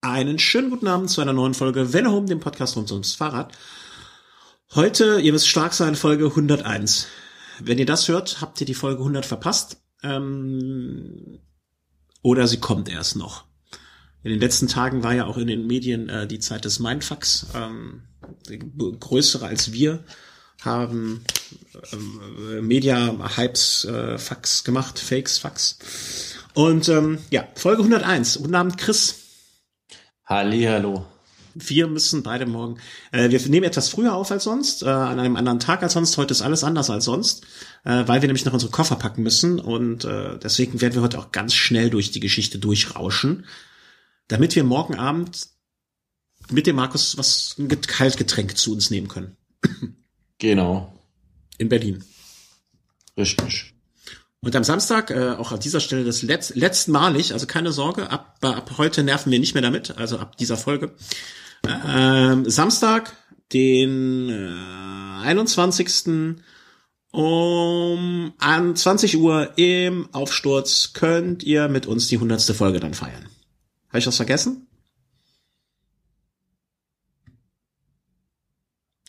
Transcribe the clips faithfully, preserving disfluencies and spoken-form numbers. Einen schönen guten Abend zu einer neuen Folge Welle Home, dem Podcast rund ums Fahrrad. Heute, ihr müsst stark sein, Folge hunderteins. Wenn ihr das hört, habt ihr die Folge hundert verpasst. Ähm, oder sie kommt erst noch. In den letzten Tagen war ja auch in den Medien äh, die Zeit des Mindfucks. Ähm, größere als wir haben äh, Media-Hypes, äh, Fucks gemacht, Fakes, Fucks. Und ähm, ja, Folge hunderteins. Guten Abend, Chris. Hallihallo. Wir müssen beide morgen, äh, wir nehmen etwas früher auf als sonst, äh, an einem anderen Tag als sonst. Heute ist alles anders als sonst, äh, weil wir nämlich noch unsere Koffer packen müssen. Und äh, deswegen werden wir heute auch ganz schnell durch die Geschichte durchrauschen, damit wir morgen Abend mit dem Markus was, ein Kaltgetränk zu uns nehmen können. Genau. In Berlin. Richtig. Und am Samstag, äh, auch an dieser Stelle das Letz- letztmalig, also keine Sorge, ab, ab heute nerven wir nicht mehr damit, also ab dieser Folge. Äh, Samstag, den äh, einundzwanzigsten um an zwanzig Uhr im Aufsturz könnt ihr mit uns die hundertste Folge dann feiern. Habe ich was vergessen?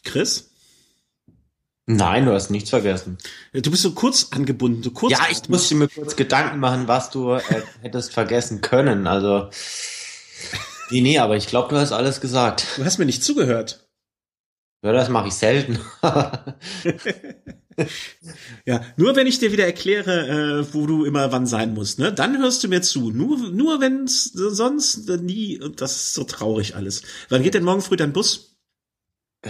Chris? Nein, du hast nichts vergessen. Du bist so kurz angebunden. So kurz ja, ich angebunden. Musste mir kurz Gedanken machen, was du äh, hättest vergessen können. Also, nee, nee, aber ich glaube, du hast alles gesagt. Du hast mir nicht zugehört. Ja, das mache ich selten. Ja, nur wenn ich dir wieder erkläre, äh, wo du immer wann sein musst, ne? Dann hörst du mir zu. Nur, nur wenn es sonst nie, und das ist so traurig alles. Wann geht denn morgen früh dein Bus?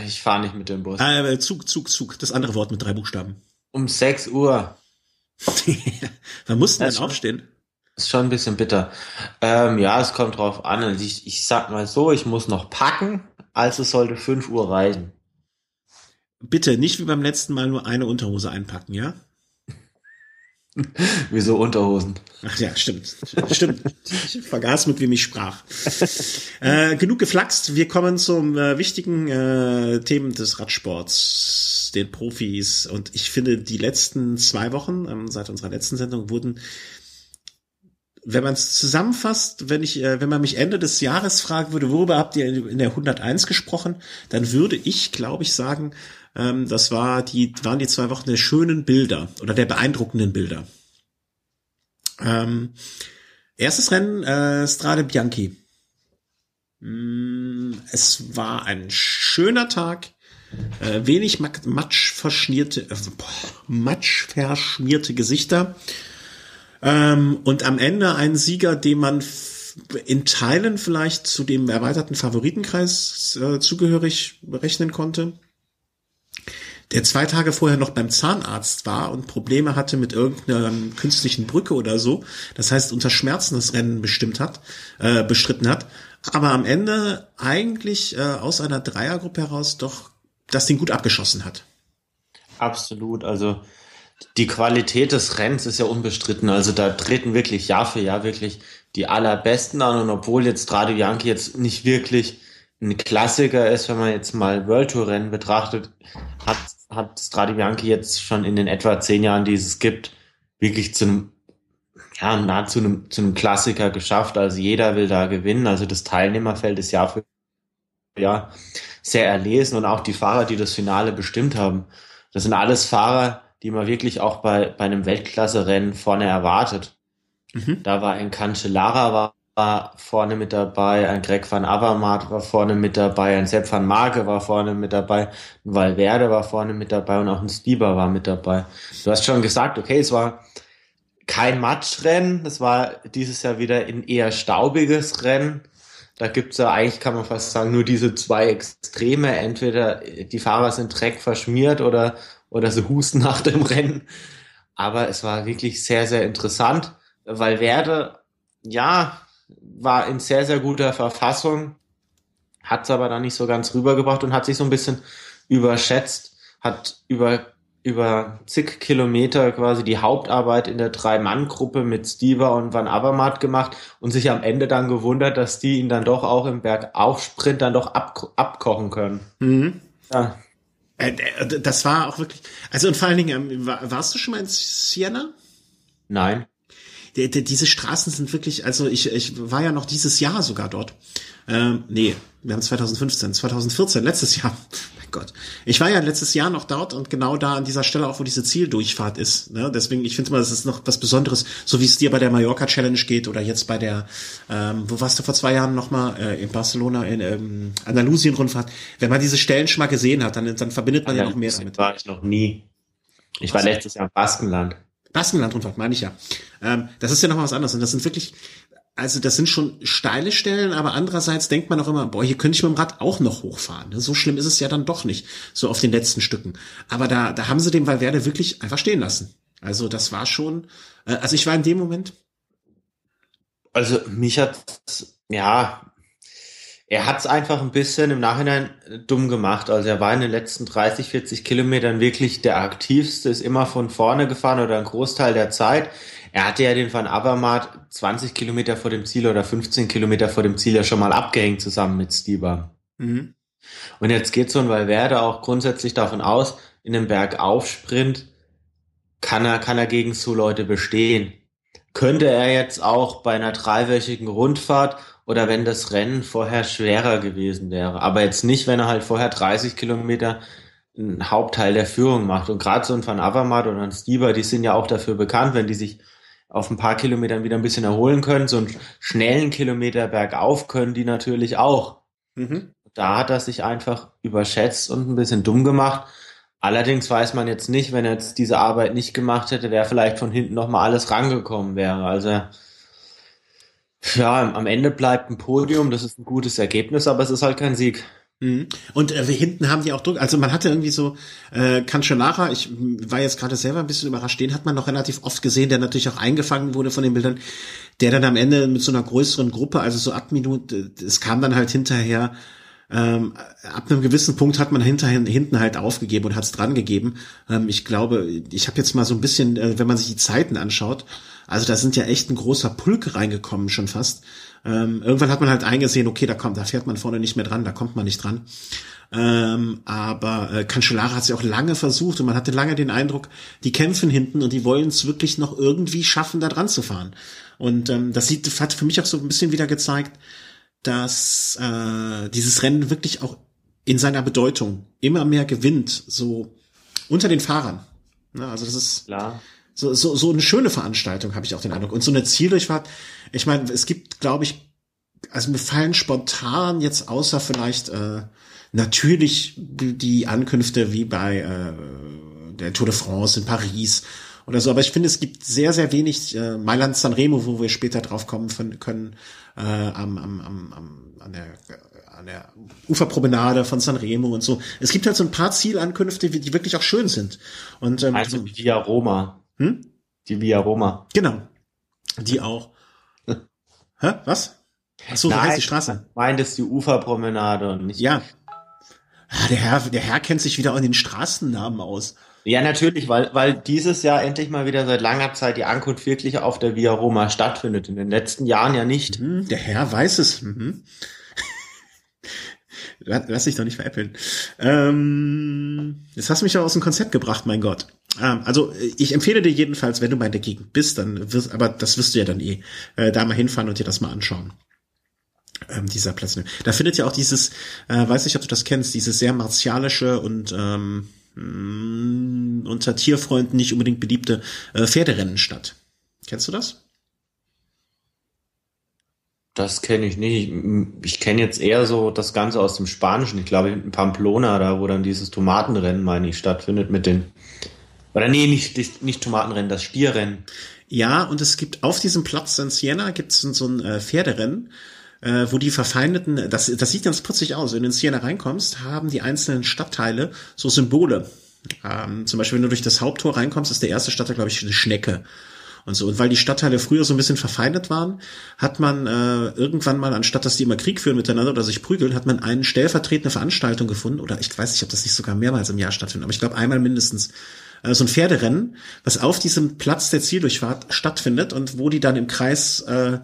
Ich fahre nicht mit dem Bus. Äh, Zug, Zug, Zug. Das andere Wort mit drei Buchstaben. Um sechs Uhr. Wann mussten denn aufstehen? Ist schon ein bisschen bitter. Ähm, ja, es kommt drauf an. Also ich, ich sag mal so, ich muss noch packen, also sollte fünf Uhr reichen. Bitte, nicht wie beim letzten Mal nur eine Unterhose einpacken, ja? Wieso Unterhosen? Ach ja, stimmt. Stimmt. Ich vergaß, mit wem ich sprach. Äh, genug geflaxt. Wir kommen zum äh, wichtigen äh, Themen des Radsports, den Profis. Und ich finde, die letzten zwei Wochen, ähm, seit unserer letzten Sendung, wurden, wenn man es zusammenfasst, wenn ich, äh, wenn man mich Ende des Jahres fragen würde, worüber habt ihr in der hunderteins gesprochen, dann würde ich, glaube ich, sagen, ähm, das war die, waren die zwei Wochen der schönen Bilder oder der beeindruckenden Bilder. Ähm, erstes Rennen, äh, Strade Bianche. Mm, es war ein schöner Tag, äh, wenig Mat- matschverschmierte, äh, matschverschmierte Gesichter. Ähm, und am Ende ein Sieger, den man f- in Teilen vielleicht zu dem erweiterten Favoritenkreis äh, zugehörig rechnen konnte, der zwei Tage vorher noch beim Zahnarzt war und Probleme hatte mit irgendeiner künstlichen Brücke oder so, das heißt unter Schmerzen das Rennen bestimmt hat, äh, bestritten hat, aber am Ende eigentlich äh, aus einer Dreiergruppe heraus doch das Ding gut abgeschossen hat. Absolut, also die Qualität des Rennens ist ja unbestritten. Also da treten wirklich Jahr für Jahr wirklich die Allerbesten an. Und obwohl jetzt Strade Bianche jetzt nicht wirklich ein Klassiker ist, wenn man jetzt mal World Tour Rennen betrachtet, hat, hat Strade Bianche jetzt schon in den etwa zehn Jahren, die es gibt, wirklich zu einem, ja, nahezu einem, zu einem Klassiker geschafft. Also jeder will da gewinnen. Also das Teilnehmerfeld ist Jahr für Jahr sehr erlesen. Und auch die Fahrer, die das Finale bestimmt haben, das sind alles Fahrer, die man wirklich auch bei, bei einem Weltklasse-Rennen vorne erwartet. Mhm. Da war ein Cancellara war, war vorne mit dabei, ein Greg van Avermaet war vorne mit dabei, ein Sepp van Marke war vorne mit dabei, ein Valverde war vorne mit dabei und auch ein Stieber war mit dabei. Du hast schon gesagt, okay, es war kein Matschrennen, es war dieses Jahr wieder ein eher staubiges Rennen. Da gibt's ja eigentlich, kann man fast sagen, nur diese zwei Extreme. Entweder die Fahrer sind Dreck verschmiert oder oder so husten nach dem Rennen. Aber es war wirklich sehr, sehr interessant. Valverde, ja, war in sehr, sehr guter Verfassung, hat es aber dann nicht so ganz rübergebracht und hat sich so ein bisschen überschätzt, hat über über zig Kilometer quasi die Hauptarbeit in der Drei-Mann-Gruppe mit Stieber und Van Avermaet gemacht und sich am Ende dann gewundert, dass die ihn dann doch auch im Bergaufsprint dann doch ab, abkochen können. Mhm. Ja. Das war auch wirklich, also und vor allen Dingen, warst du schon mal in Siena? Nein. die, die, diese Straßen sind wirklich, also ich, ich war ja noch dieses Jahr sogar dort. Ähm, nee, wir haben zwanzig fünfzehn, zwanzig vierzehn, letztes Jahr. Mein Gott. Ich war ja letztes Jahr noch dort und genau da an dieser Stelle auch, wo diese Zieldurchfahrt ist. Ne? Deswegen, ich finde mal, das ist noch was Besonderes, so wie es dir bei der Mallorca-Challenge geht oder jetzt bei der, ähm, wo warst du vor zwei Jahren nochmal? Äh, in Barcelona, in ähm, Andalusien-Rundfahrt. Wenn man diese Stellen schon mal gesehen hat, dann, dann verbindet man ja, ja noch mehr damit. War ich noch nie. Ich was war letztes Jahr im Baskenland. Baskenland-Rundfahrt, meine ich ja. Ähm, das ist ja nochmal was anderes. Und das sind wirklich, also das sind schon steile Stellen, aber andererseits denkt man auch immer, boah, hier könnte ich mit dem Rad auch noch hochfahren. So schlimm ist es ja dann doch nicht, so auf den letzten Stücken. Aber da da haben sie den Valverde wirklich einfach stehen lassen. Also das war schon, äh, also ich war in dem Moment. Also mich hat, ja, er hat es einfach ein bisschen im Nachhinein dumm gemacht. Also er war in den letzten dreißig, vierzig Kilometern wirklich der aktivste, ist immer von vorne gefahren oder einen Großteil der Zeit. Er hatte ja den Van Avermaet zwanzig Kilometer vor dem Ziel oder fünfzehn Kilometer vor dem Ziel ja schon mal abgehängt zusammen mit Stieber. Mhm. Und jetzt geht so ein Valverde auch grundsätzlich davon aus, in einem Bergaufsprint kann er, kann er gegen so Leute bestehen. Könnte er jetzt auch bei einer dreiwöchigen Rundfahrt oder wenn das Rennen vorher schwerer gewesen wäre. Aber jetzt nicht, wenn er halt vorher dreißig Kilometer einen Hauptteil der Führung macht. Und gerade so ein Van Avermaet oder ein Stieber, die sind ja auch dafür bekannt, wenn die sich auf ein paar Kilometern wieder ein bisschen erholen können, so einen schnellen Kilometer bergauf können die natürlich auch. Mhm. Da hat er sich einfach überschätzt und ein bisschen dumm gemacht. Allerdings weiß man jetzt nicht, wenn er jetzt diese Arbeit nicht gemacht hätte, wer vielleicht von hinten nochmal alles rangekommen wäre. Also ja, am Ende bleibt ein Podium, das ist ein gutes Ergebnis, aber es ist halt kein Sieg. Und äh, wir hinten haben die auch Druck, also man hatte irgendwie so äh, Cancellara, ich war jetzt gerade selber ein bisschen überrascht, den hat man noch relativ oft gesehen, der natürlich auch eingefangen wurde von den Bildern, der dann am Ende mit so einer größeren Gruppe, also so ab Minute, es kam dann halt hinterher, ähm, ab einem gewissen Punkt hat man hinterher hinten halt aufgegeben und hat es dran gegeben. Ähm, ich glaube, ich habe jetzt mal so ein bisschen, äh, wenn man sich die Zeiten anschaut, also da sind ja echt ein großer Pulk reingekommen schon fast. Ähm, irgendwann hat man halt eingesehen, okay, da kommt, da fährt man vorne nicht mehr dran, da kommt man nicht dran. Ähm, aber äh, Cancellara hat es ja auch lange versucht und man hatte lange den Eindruck, die kämpfen hinten und die wollen es wirklich noch irgendwie schaffen, da dran zu fahren. Und ähm, das sieht, hat für mich auch so ein bisschen wieder gezeigt, dass äh, dieses Rennen wirklich auch in seiner Bedeutung immer mehr gewinnt, so unter den Fahrern. Ja, also das ist klar. So, so, so eine schöne Veranstaltung, habe ich auch den Eindruck. Und so eine Zieldurchfahrt, ich meine, es gibt, glaube ich, also mir fallen spontan jetzt außer vielleicht äh, natürlich die Ankünfte wie bei äh, der Tour de France in Paris oder so. Aber ich finde, es gibt sehr, sehr wenig äh, Mailand Sanremo, wo wir später drauf kommen von, können, äh, am, am, am, am, an der an der Uferpromenade von Sanremo und so. Es gibt halt so ein paar Zielankünfte, die wirklich auch schön sind. Und, ähm, also Via Roma. Hm? Die Via Roma. Genau. Die auch. Hä? Was? Ach so, nein, wie heißt die Straße? Ich meine, das ist die Uferpromenade und nicht. Ja. Der Herr, der Herr kennt sich wieder an den Straßennamen aus. Ja, natürlich, weil, weil dieses Jahr endlich mal wieder seit langer Zeit die Ankunft wirklich auf der Via Roma stattfindet. In den letzten Jahren ja nicht. Mhm, der Herr weiß es. Mhm. Lass dich doch nicht veräppeln. Ähm, jetzt hast du mich aber aus dem Konzept gebracht, mein Gott. Ähm, also ich empfehle dir jedenfalls, wenn du mal in der Gegend bist, dann wirst, aber das wirst du ja dann eh, äh, da mal hinfahren und dir das mal anschauen. Ähm, dieser Platz. Da findet ja auch dieses, äh, weiß nicht, ob du das kennst, dieses sehr martialische und ähm, mh, unter Tierfreunden nicht unbedingt beliebte äh, Pferderennen statt. Kennst du das? Das kenne ich nicht. Ich, ich kenne jetzt eher so das Ganze aus dem Spanischen. Ich glaube, in Pamplona, da wo dann dieses Tomatenrennen, meine ich, stattfindet mit den... Oder nee, nicht, nicht, nicht Tomatenrennen, das Stierrennen. Ja, und es gibt auf diesem Platz in Siena gibt's so ein äh, Pferderennen, äh, wo die verfeindeten... Das, das sieht ganz putzig aus. Wenn du in Siena reinkommst, haben die einzelnen Stadtteile so Symbole. Ähm, zum Beispiel, wenn du durch das Haupttor reinkommst, ist der erste Stadtteil, glaube ich, eine Schnecke. Und so. Und weil die Stadtteile früher so ein bisschen verfeindet waren, hat man äh, irgendwann mal, anstatt dass die immer Krieg führen miteinander oder sich prügeln, hat man eine stellvertretende Veranstaltung gefunden, oder ich weiß nicht, ob das nicht sogar mehrmals im Jahr stattfindet, aber ich glaube einmal mindestens, äh, so ein Pferderennen, was auf diesem Platz der Zieldurchfahrt stattfindet und wo die dann im Kreis äh,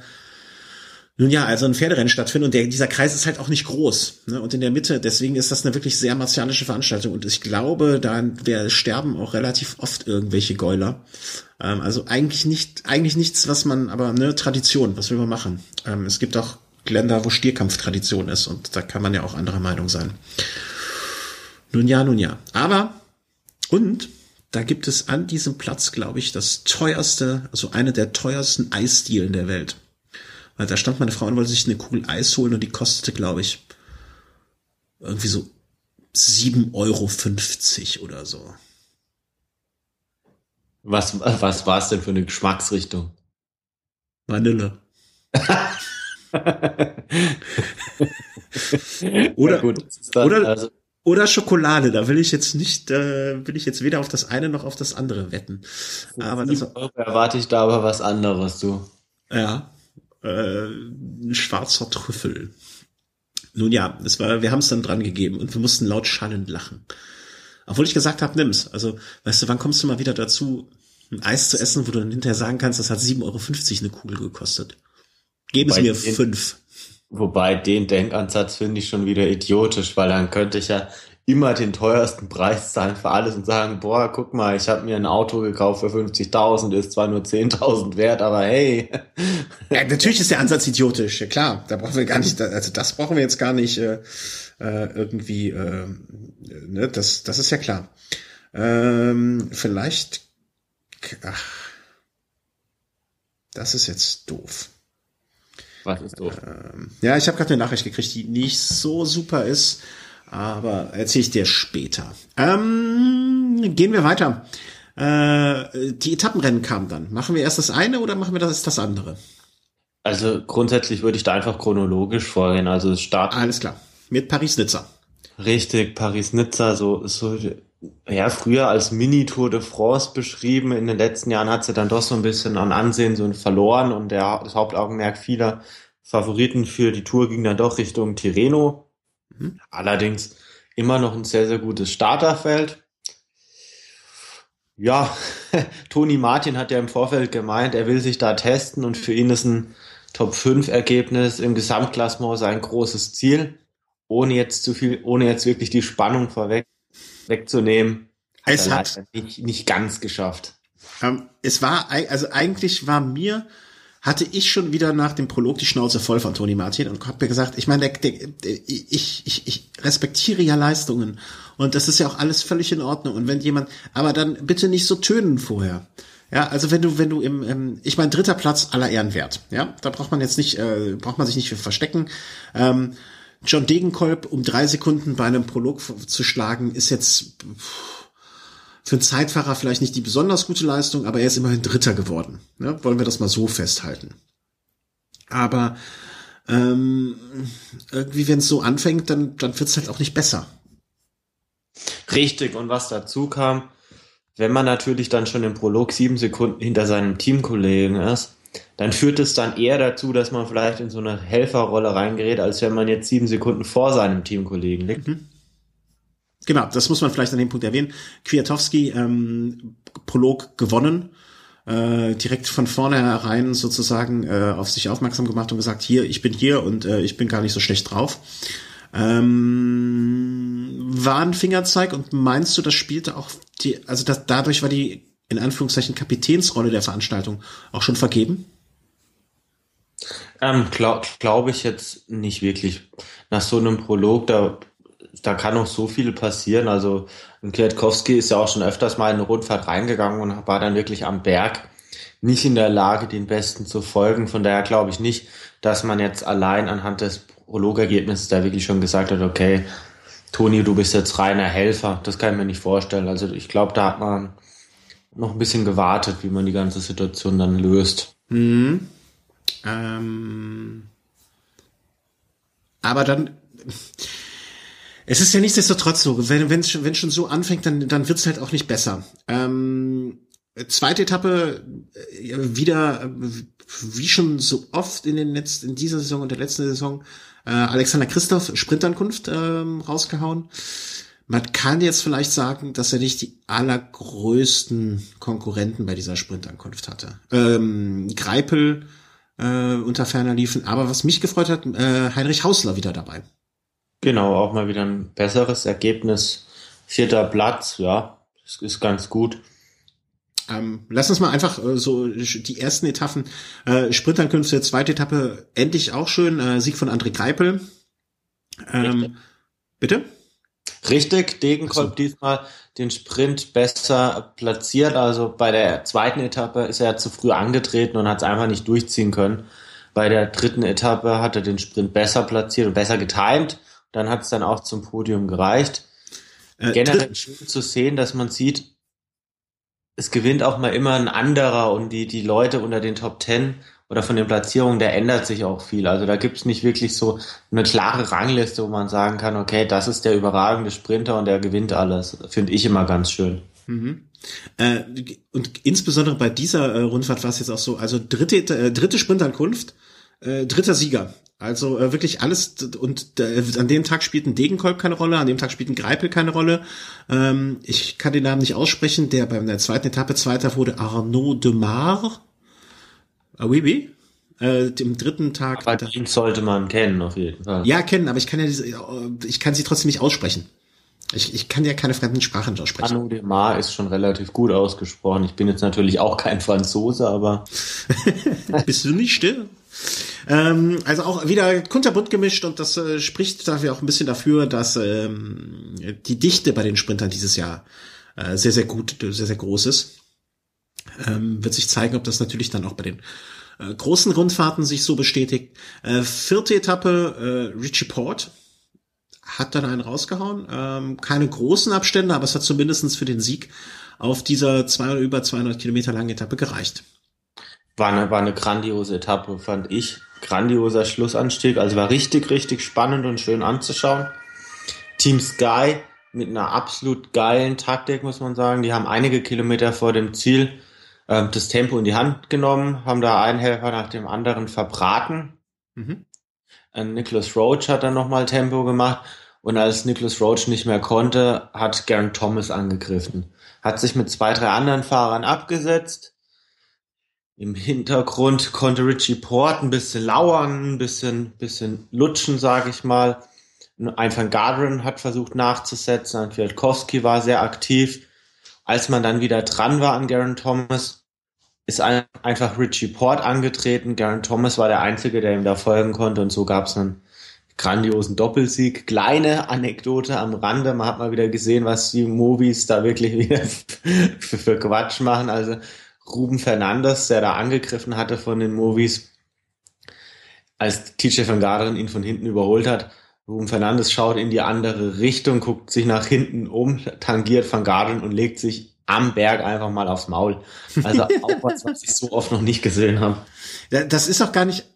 Nun ja, also ein Pferderennen stattfindet und der, dieser Kreis ist halt auch nicht groß, ne? Und in der Mitte, deswegen ist das eine wirklich sehr martialische Veranstaltung und ich glaube, da der sterben auch relativ oft irgendwelche Gäuler. Ähm, also eigentlich nicht, eigentlich nichts, was man, aber ne, Tradition, was will man machen? Ähm, es gibt auch Länder, wo Stierkampf Tradition ist und da kann man ja auch anderer Meinung sein. Nun ja, nun ja. Aber, und da gibt es an diesem Platz, glaube ich, das teuerste, also eine der teuersten Eisdielen der Welt. Weil da stand meine Frau und wollte sich eine Kugel Eis holen und die kostete, glaube ich, irgendwie so sieben Euro fünfzig oder so. Was, was war es denn für eine Geschmacksrichtung? Vanille. oder, ja gut, dann, oder, also. oder Schokolade, da will ich jetzt nicht, äh, will ich jetzt weder auf das eine noch auf das andere wetten. Aber das, Euro erwarte ich da aber was anderes, du. Ja. Ein schwarzer Trüffel. Nun ja, es war, wir haben es dann dran gegeben und wir mussten laut schallend lachen. Obwohl ich gesagt habe, nimm's. Also, weißt du, wann kommst du mal wieder dazu, ein Eis zu essen, wo du dann hinterher sagen kannst, das hat sieben Euro fünfzig eine Kugel gekostet. Geben es mir den, fünf. Wobei, den Denkansatz finde ich schon wieder idiotisch, weil dann könnte ich ja immer den teuersten Preis zahlen für alles und sagen, boah, guck mal, ich habe mir ein Auto gekauft für fünfzigtausend, ist zwar nur zehntausend wert, aber hey. Ja, natürlich ist der Ansatz idiotisch, ja, klar, da brauchen wir gar nicht, also das brauchen wir jetzt gar nicht äh, irgendwie, äh, ne, das, das ist ja klar. Ähm, vielleicht, ach, das ist jetzt doof. Was ist doof? Ähm, ja, ich habe gerade eine Nachricht gekriegt, die nicht so super ist, aber erzähle ich dir später. Ähm, gehen wir weiter. Äh, die Etappenrennen kamen dann. Machen wir erst das eine oder machen wir das das andere? Also grundsätzlich würde ich da einfach chronologisch vorgehen. Also es startet. Alles klar. Mit Paris-Nizza. Richtig, Paris-Nizza. So, so ja, früher als Mini-Tour de France beschrieben. In den letzten Jahren hat sie dann doch so ein bisschen an Ansehen so verloren und der, das Hauptaugenmerk vieler Favoriten für die Tour ging dann doch Richtung Tirreno. Allerdings immer noch ein sehr, sehr gutes Starterfeld. Ja, Toni Martin hat ja im Vorfeld gemeint, er will sich da testen und für ihn ist ein Top fünf Ergebnis im Gesamtklassement sein großes Ziel. Ohne jetzt zu viel, ohne jetzt wirklich die Spannung vorweg wegzunehmen, es hat er nicht, nicht ganz geschafft. Ähm, es war, also eigentlich war mir hatte ich schon wieder nach dem Prolog die Schnauze voll von Toni Martin und habe mir gesagt, ich meine, der, der, der, ich, ich, ich respektiere ja Leistungen und das ist ja auch alles völlig in Ordnung und wenn jemand, aber dann bitte nicht so tönen vorher. Ja, also wenn du, wenn du im, im ich meine, dritter Platz aller Ehren wert, ja, da braucht man jetzt nicht, äh, braucht man sich nicht für verstecken. Ähm, John Degenkolb um drei Sekunden bei einem Prolog zu schlagen, ist jetzt pff, für einen Zeitfahrer vielleicht nicht die besonders gute Leistung, aber er ist immerhin Dritter geworden. Ne? Wollen wir das mal so festhalten. Aber ähm, irgendwie, wenn es so anfängt, dann, dann wird es halt auch nicht besser. Richtig, und was dazu kam, wenn man natürlich dann schon im Prolog sieben Sekunden hinter seinem Teamkollegen ist, dann führt es dann eher dazu, dass man vielleicht in so eine Helferrolle reingerät, als wenn man jetzt sieben Sekunden vor seinem Teamkollegen liegt. Mhm. Genau, das muss man vielleicht an dem Punkt erwähnen. Kwiatkowski, ähm, Prolog gewonnen, äh, direkt von vornherein sozusagen äh, auf sich aufmerksam gemacht und gesagt, hier, ich bin hier und äh, ich bin gar nicht so schlecht drauf. Ähm, war ein Fingerzeig und meinst du, das spielte auch die, also das, dadurch war die, in Anführungszeichen, Kapitänsrolle der Veranstaltung auch schon vergeben? Ähm, glaube glaub ich jetzt nicht wirklich. Nach so einem Prolog, da Da kann noch so viel passieren. Also Kwiatkowski ist ja auch schon öfters mal in eine Rundfahrt reingegangen und war dann wirklich am Berg nicht in der Lage, den Besten zu folgen. Von daher glaube ich nicht, dass man jetzt allein anhand des Prologergebnisses da wirklich schon gesagt hat, okay, Toni, du bist jetzt reiner Helfer. Das kann ich mir nicht vorstellen. Also ich glaube, da hat man noch ein bisschen gewartet, wie man die ganze Situation dann löst. Mhm. Ähm. Aber dann... Es ist ja nichtsdestotrotz so, wenn wenn schon, wenn schon so anfängt, dann dann wird's halt auch nicht besser. Ähm, zweite Etappe wieder wie schon so oft in den letzten in dieser Saison und der letzten Saison äh, Alexander Kristoff Sprintankunft ähm, rausgehauen. Man kann jetzt vielleicht sagen, dass er nicht die allergrößten Konkurrenten bei dieser Sprintankunft hatte. Ähm, Greipel äh, unter ferner liefen. Aber was mich gefreut hat, äh, Heinrich Hausler wieder dabei. Genau, auch mal wieder ein besseres Ergebnis. Vierter Platz, ja, das ist ganz gut. Ähm, lass uns mal einfach äh, so die ersten Etappen, äh, Sprintankünfte, zweite Etappe, endlich auch schön, äh, Sieg von André Greipel. Ähm, Richtig. Bitte? Richtig, Degenkolb so. Diesmal den Sprint besser platziert, also bei der zweiten Etappe ist er zu früh angetreten und hat es einfach nicht durchziehen können. Bei der dritten Etappe hat er den Sprint besser platziert und besser getimed, dann hat es dann auch zum Podium gereicht. Äh, Generell schön zu sehen, dass man sieht, es gewinnt auch mal immer ein anderer und die die Leute unter den Top Ten oder von den Platzierungen, da ändert sich auch viel. Also da gibt's nicht wirklich so eine klare Rangliste, wo man sagen kann, okay, das ist der überragende Sprinter und der gewinnt alles. Finde ich immer ganz schön. Mhm. Äh, und insbesondere bei dieser äh, Rundfahrt war es jetzt auch so, also dritte äh, dritte Sprintankunft, äh, dritter Sieger. Also äh, wirklich alles, und äh, an dem Tag spielten Degenkolb keine Rolle, an dem Tag spielten Greipel keine Rolle. Ähm, ich kann den Namen nicht aussprechen, der bei der zweiten Etappe Zweiter wurde, Arnaud Demare. Ah, oui, oui. Äh, im dritten Tag. Aber den sollte man kennen, auf jeden Fall. Ja, kennen, aber ich kann ja diese, ich kann sie trotzdem nicht aussprechen. Ich, ich kann ja keine fremden Sprachen aussprechen. Arnaud Demare ist schon relativ gut ausgesprochen. Ich bin jetzt natürlich auch kein Franzose, aber. Bist du nicht still? Ähm, also auch wieder kunterbunt gemischt, und das äh, spricht dafür auch ein bisschen dafür, dass ähm, die Dichte bei den Sprintern dieses Jahr äh, sehr, sehr gut, sehr, sehr groß ist. Ähm, wird sich zeigen, ob das natürlich dann auch bei den äh, großen Rundfahrten sich so bestätigt. Äh, vierte Etappe, äh, Richie Port hat dann einen rausgehauen. Ähm, keine großen Abstände, aber es hat zumindest für den Sieg auf dieser zwei, über zweihundert Kilometer langen Etappe gereicht. War eine, war eine grandiose Etappe, fand ich. Grandioser Schlussanstieg. Also war richtig, richtig spannend und schön anzuschauen. Team Sky mit einer absolut geilen Taktik, muss man sagen. Die haben einige Kilometer vor dem Ziel äh, das Tempo in die Hand genommen, haben da einen Helfer nach dem anderen verbraten. Mhm. Äh, Nicolas Roche hat dann nochmal Tempo gemacht. Und als Nicolas Roche nicht mehr konnte, hat Garen Thomas angegriffen. Hat sich mit zwei, drei anderen Fahrern abgesetzt. Im Hintergrund konnte Richie Port ein bisschen lauern, ein bisschen, bisschen lutschen, sage ich mal. Ein Van Garderen hat versucht nachzusetzen, ein Kwiatkowski war sehr aktiv. Als man dann wieder dran war an Garen Thomas, ist ein, einfach Richie Port angetreten. Garen Thomas war der Einzige, der ihm da folgen konnte, und so gab es einen grandiosen Doppelsieg. Kleine Anekdote am Rande, man hat mal wieder gesehen, was die Movies da wirklich wieder für, für Quatsch machen, also Rubén Fernández, der da angegriffen hatte von den Movies, als Tejay van Garderen ihn von hinten überholt hat. Rubén Fernández schaut in die andere Richtung, guckt sich nach hinten um, tangiert van Garderen und legt sich am Berg einfach mal aufs Maul. Also auch was, was ich so oft noch nicht gesehen habe. Das ist auch gar nicht,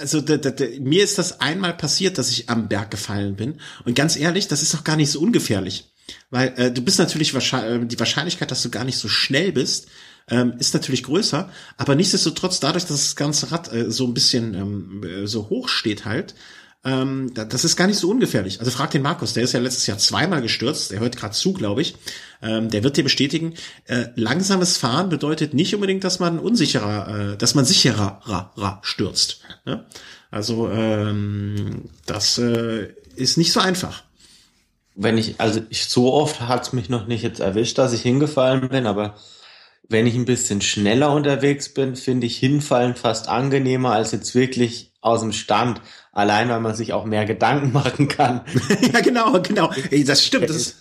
also da, da, da, mir ist das einmal passiert, dass ich am Berg gefallen bin. Und ganz ehrlich, das ist auch gar nicht so ungefährlich. Weil äh, du bist natürlich, wahrscheinlich, die Wahrscheinlichkeit, dass du gar nicht so schnell bist, Ähm, ist natürlich größer, aber nichtsdestotrotz dadurch, dass das ganze Rad äh, so ein bisschen ähm, so hoch steht halt, ähm, da, das ist gar nicht so ungefährlich. Also frag den Markus, der ist ja letztes Jahr zweimal gestürzt, der hört gerade zu, glaube ich, ähm, der wird dir bestätigen, äh, langsames Fahren bedeutet nicht unbedingt, dass man unsicherer, äh, dass man sicherer ra, ra, stürzt. Ne? Also ähm, das äh, ist nicht so einfach. Wenn ich, also ich so oft hat's mich noch nicht jetzt erwischt, dass ich hingefallen bin, aber wenn ich ein bisschen schneller unterwegs bin, finde ich Hinfallen fast angenehmer als jetzt wirklich aus dem Stand. Allein, weil man sich auch mehr Gedanken machen kann. Ja, genau, genau. Ey, das stimmt. Das ist,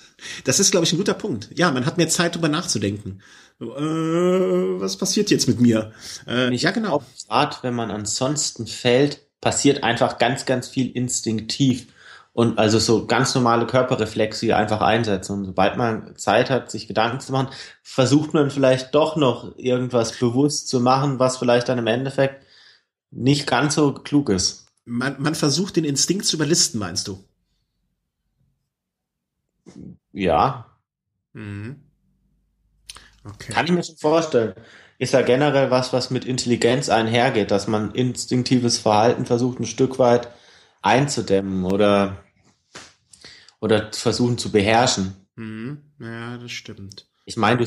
das ist, glaube ich, ein guter Punkt. Ja, man hat mehr Zeit, drüber nachzudenken. So, äh, was passiert jetzt mit mir? Äh, ja, genau. Grad, wenn man ansonsten fällt, passiert einfach ganz, ganz viel instinktiv. Und also so ganz normale Körperreflexe, die einfach einsetzen. Und sobald man Zeit hat, sich Gedanken zu machen, versucht man vielleicht doch noch irgendwas bewusst zu machen, was vielleicht dann im Endeffekt nicht ganz so klug ist. Man, man versucht, den Instinkt zu überlisten, meinst du? Ja. Mhm. Okay. Kann ich mir schon vorstellen. Ist ja generell was, was mit Intelligenz einhergeht, dass man instinktives Verhalten versucht, ein Stück weit einzudämmen oder oder versuchen zu beherrschen. Mhm. Ja, das stimmt. Ich meine, du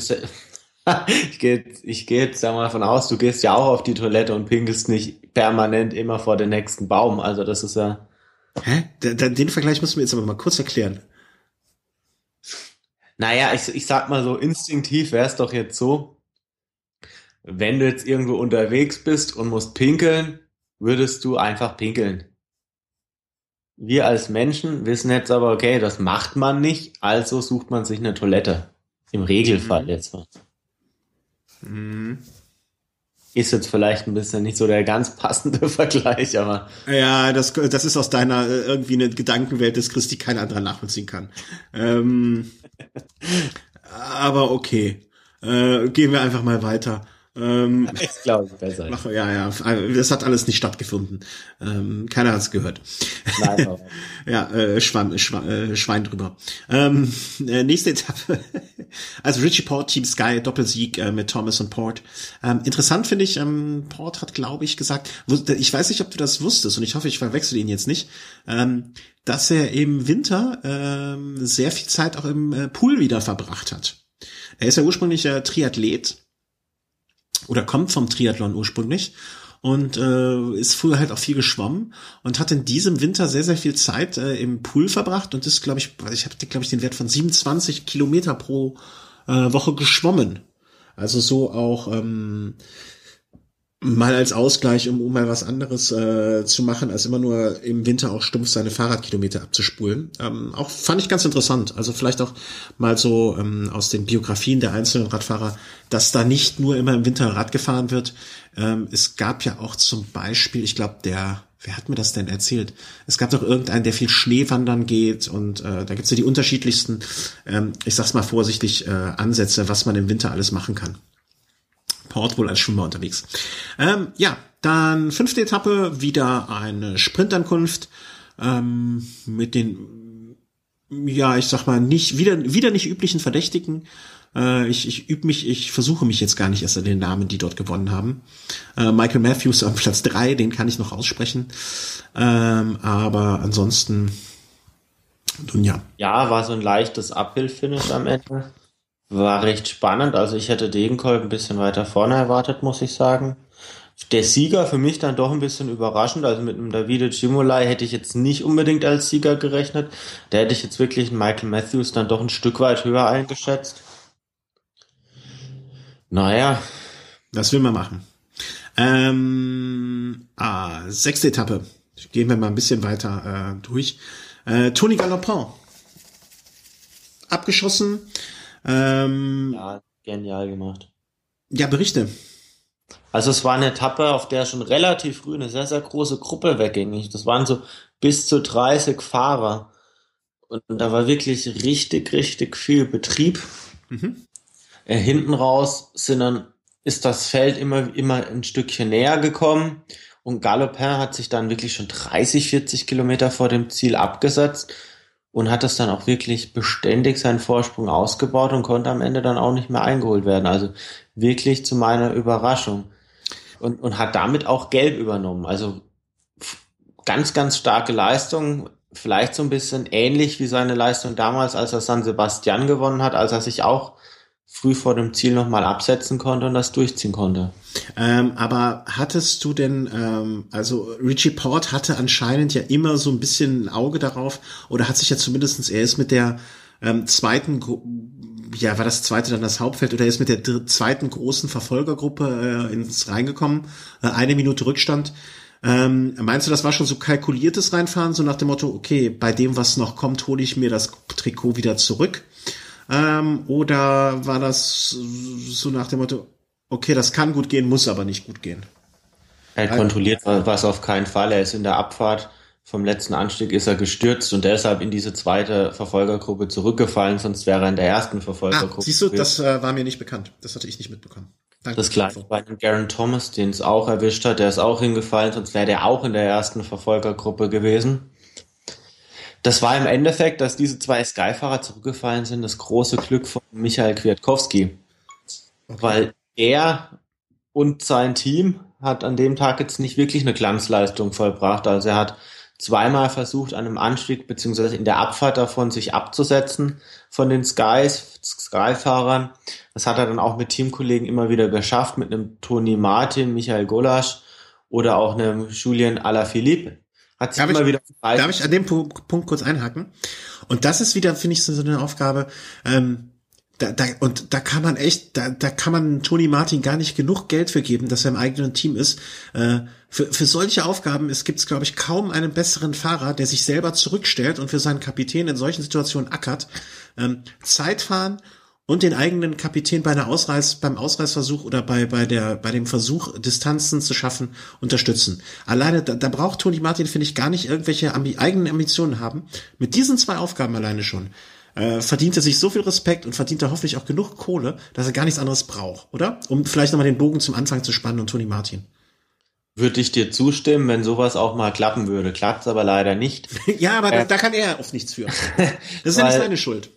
Ich gehe ich geh jetzt da mal davon aus, du gehst ja auch auf die Toilette und pinkelst nicht permanent immer vor den nächsten Baum. Also das ist ja... Hä? Den, den Vergleich musst du mir jetzt aber mal kurz erklären. Naja, ich, ich sag mal so, instinktiv wäre es doch jetzt so, wenn du jetzt irgendwo unterwegs bist und musst pinkeln, würdest du einfach pinkeln. Wir als Menschen wissen jetzt aber, okay, das macht man nicht, also sucht man sich eine Toilette. Im Regelfall mhm. jetzt. Mhm. Ist jetzt vielleicht ein bisschen nicht so der ganz passende Vergleich, aber... Ja, das, das ist aus deiner irgendwie eine Gedankenwelt des Christi, die kein anderer nachvollziehen kann. Ähm, aber okay. Äh, gehen wir einfach mal weiter. Ähm, ich glaube, besser. Mach, ja, ja, das hat alles nicht stattgefunden. Ähm, keiner hat es gehört. Nein, aber. ja, äh, Schwein, Schwein, äh, Schwein drüber. Ähm, äh, nächste Etappe. Also Richie Port, Team Sky, Doppelsieg äh, mit Thomas und Port. Ähm, interessant finde ich, ähm, Port hat, glaube ich, gesagt, ich weiß nicht, ob du das wusstest und ich hoffe, ich verwechsel ihn jetzt nicht, ähm, dass er im Winter ähm, sehr viel Zeit auch im äh, Pool wieder verbracht hat. Er ist ja ursprünglich äh, Triathlet oder kommt vom Triathlon ursprünglich und äh, ist früher halt auch viel geschwommen und hat in diesem Winter sehr, sehr viel Zeit äh, im Pool verbracht und ist, glaube ich, ich habe, glaube ich, den Wert von siebenundzwanzig Kilometer pro äh, Woche geschwommen. Also so auch ähm, mal als Ausgleich, um, um mal was anderes äh, zu machen, als immer nur im Winter auch stumpf seine Fahrradkilometer abzuspulen. Ähm, auch fand ich ganz interessant. Also vielleicht auch mal so ähm, aus den Biografien der einzelnen Radfahrer, dass da nicht nur immer im Winter Rad gefahren wird. Ähm, es gab ja auch zum Beispiel, ich glaube, der, wer hat mir das denn erzählt? Es gab doch irgendeinen, der viel Schneewandern geht und äh, da gibt's ja die unterschiedlichsten, ähm, ich sag's mal vorsichtig, äh, Ansätze, was man im Winter alles machen kann. Port wohl als Schwimmer unterwegs. Ähm, ja, dann fünfte Etappe, wieder eine Sprintankunft ähm, mit den, ja, ich sag mal, nicht wieder wieder nicht üblichen Verdächtigen. Äh, ich ich übe mich, ich versuche mich jetzt gar nicht erst an den Namen, die dort gewonnen haben. Äh, Michael Matthews am Platz drei, den kann ich noch aussprechen. Ähm, aber ansonsten, nun ja. Ja, war so ein leichtes Uphill-Finish am Ende. War recht spannend, also ich hätte Degenkolb ein bisschen weiter vorne erwartet, muss ich sagen. Der Sieger für mich dann doch ein bisschen überraschend, also mit einem Davide Cimolai hätte ich jetzt nicht unbedingt als Sieger gerechnet. Da hätte ich jetzt wirklich einen Michael Matthews dann doch ein Stück weit höher eingeschätzt. Naja. Das will man machen. Ähm, ah, sechste Etappe. Gehen wir mal ein bisschen weiter äh, durch. Äh, Tony Gallopin. Abgeschossen. Ähm, ja, genial gemacht. Ja, berichte. Also es war eine Etappe, auf der schon relativ früh eine sehr, sehr große Gruppe wegging. Das waren so bis zu dreißig Fahrer. Und da war wirklich richtig, richtig viel Betrieb. Mhm. Hinten raus sind dann, ist das Feld immer, immer ein Stückchen näher gekommen. Und Gallopin hat sich dann wirklich schon dreißig, vierzig Kilometer vor dem Ziel abgesetzt. Und hat das dann auch wirklich beständig seinen Vorsprung ausgebaut und konnte am Ende dann auch nicht mehr eingeholt werden. Also wirklich zu meiner Überraschung. Und, und hat damit auch Gelb übernommen. Also ganz, ganz starke Leistung. Vielleicht so ein bisschen ähnlich wie seine Leistung damals, als er San Sebastian gewonnen hat, als er sich auch früh vor dem Ziel nochmal absetzen konnte und das durchziehen konnte. Ähm, aber hattest du denn, ähm, also Richie Port hatte anscheinend ja immer so ein bisschen ein Auge darauf oder hat sich ja zumindestens, er ist mit der ähm, zweiten, ja war das zweite dann das Hauptfeld, oder er ist mit der dr- zweiten großen Verfolgergruppe äh, ins Reingekommen, äh, eine Minute Rückstand. Ähm, meinst du, das war schon so kalkuliertes Reinfahren, so nach dem Motto, okay, bei dem, was noch kommt, hole ich mir das Trikot wieder zurück? Ähm, oder war das so nach dem Motto, okay, das kann gut gehen, muss aber nicht gut gehen? Er kontrolliert was auf keinen Fall. Er ist in der Abfahrt vom letzten Anstieg ist er gestürzt und deshalb in diese zweite Verfolgergruppe zurückgefallen, sonst wäre er in der ersten Verfolgergruppe. Ah, siehst du, das äh, war mir nicht bekannt. Das hatte ich nicht mitbekommen. Danke. Das gleiche bei dem Garen Thomas, den es auch erwischt hat, der ist auch hingefallen, sonst wäre der auch in der ersten Verfolgergruppe gewesen. Das war im Endeffekt, dass diese zwei Sky-Fahrer zurückgefallen sind, das große Glück von Michael Kwiatkowski. Okay. Weil er und sein Team hat an dem Tag jetzt nicht wirklich eine Glanzleistung vollbracht. Also er hat zweimal versucht, an einem Anstieg beziehungsweise in der Abfahrt davon sich abzusetzen von den Skys, Sky-Fahrern. Das hat er dann auch mit Teamkollegen immer wieder geschafft, mit einem Toni Martin, Michael Golasch oder auch einem Julien Alaphilippe. Hat sich darf immer ich, wieder darf ich an dem Punkt, Punkt kurz einhaken? Und das ist wieder, finde ich, so eine Aufgabe, ähm, Da, da, und da kann man echt, da, da kann man Toni Martin gar nicht genug Geld für geben, dass er im eigenen Team ist. Äh, für, für solche Aufgaben es gibt's, glaube ich, kaum einen besseren Fahrer, der sich selber zurückstellt und für seinen Kapitän in solchen Situationen ackert. Ähm, Zeitfahren und den eigenen Kapitän bei einer Ausreiß, beim Ausreißversuch oder bei, bei der, bei dem Versuch, Distanzen zu schaffen, unterstützen. Alleine, da, da braucht Toni Martin, finde ich, gar nicht irgendwelche ambi, eigenen Ambitionen haben. Mit diesen zwei Aufgaben alleine schon verdient er sich so viel Respekt und verdient er hoffentlich auch genug Kohle, dass er gar nichts anderes braucht, oder? Um vielleicht nochmal den Bogen zum Anfang zu spannen und Toni Martin. Würde ich dir zustimmen, wenn sowas auch mal klappen würde. Klappt's aber leider nicht. Ja, aber äh, da, da kann er oft nichts für. Das ist weil, ja nicht seine Schuld.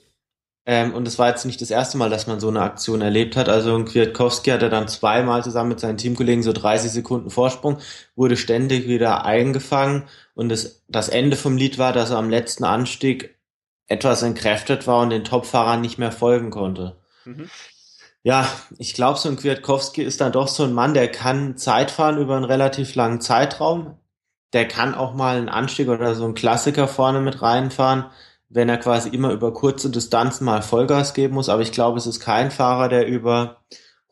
Ähm, und es war jetzt nicht das erste Mal, dass man so eine Aktion erlebt hat. Also Kwiatkowski hat er dann zweimal zusammen mit seinen Teamkollegen so dreißig Sekunden Vorsprung, wurde ständig wieder eingefangen und das, das Ende vom Lied war, dass er am letzten Anstieg etwas entkräftet war und den Topfahrern nicht mehr folgen konnte. Mhm. Ja, ich glaube, so ein Kwiatkowski ist dann doch so ein Mann, der kann Zeitfahren über einen relativ langen Zeitraum. Der kann auch mal einen Anstieg oder so einen Klassiker vorne mit reinfahren, wenn er quasi immer über kurze Distanzen mal Vollgas geben muss. Aber ich glaube, es ist kein Fahrer, der über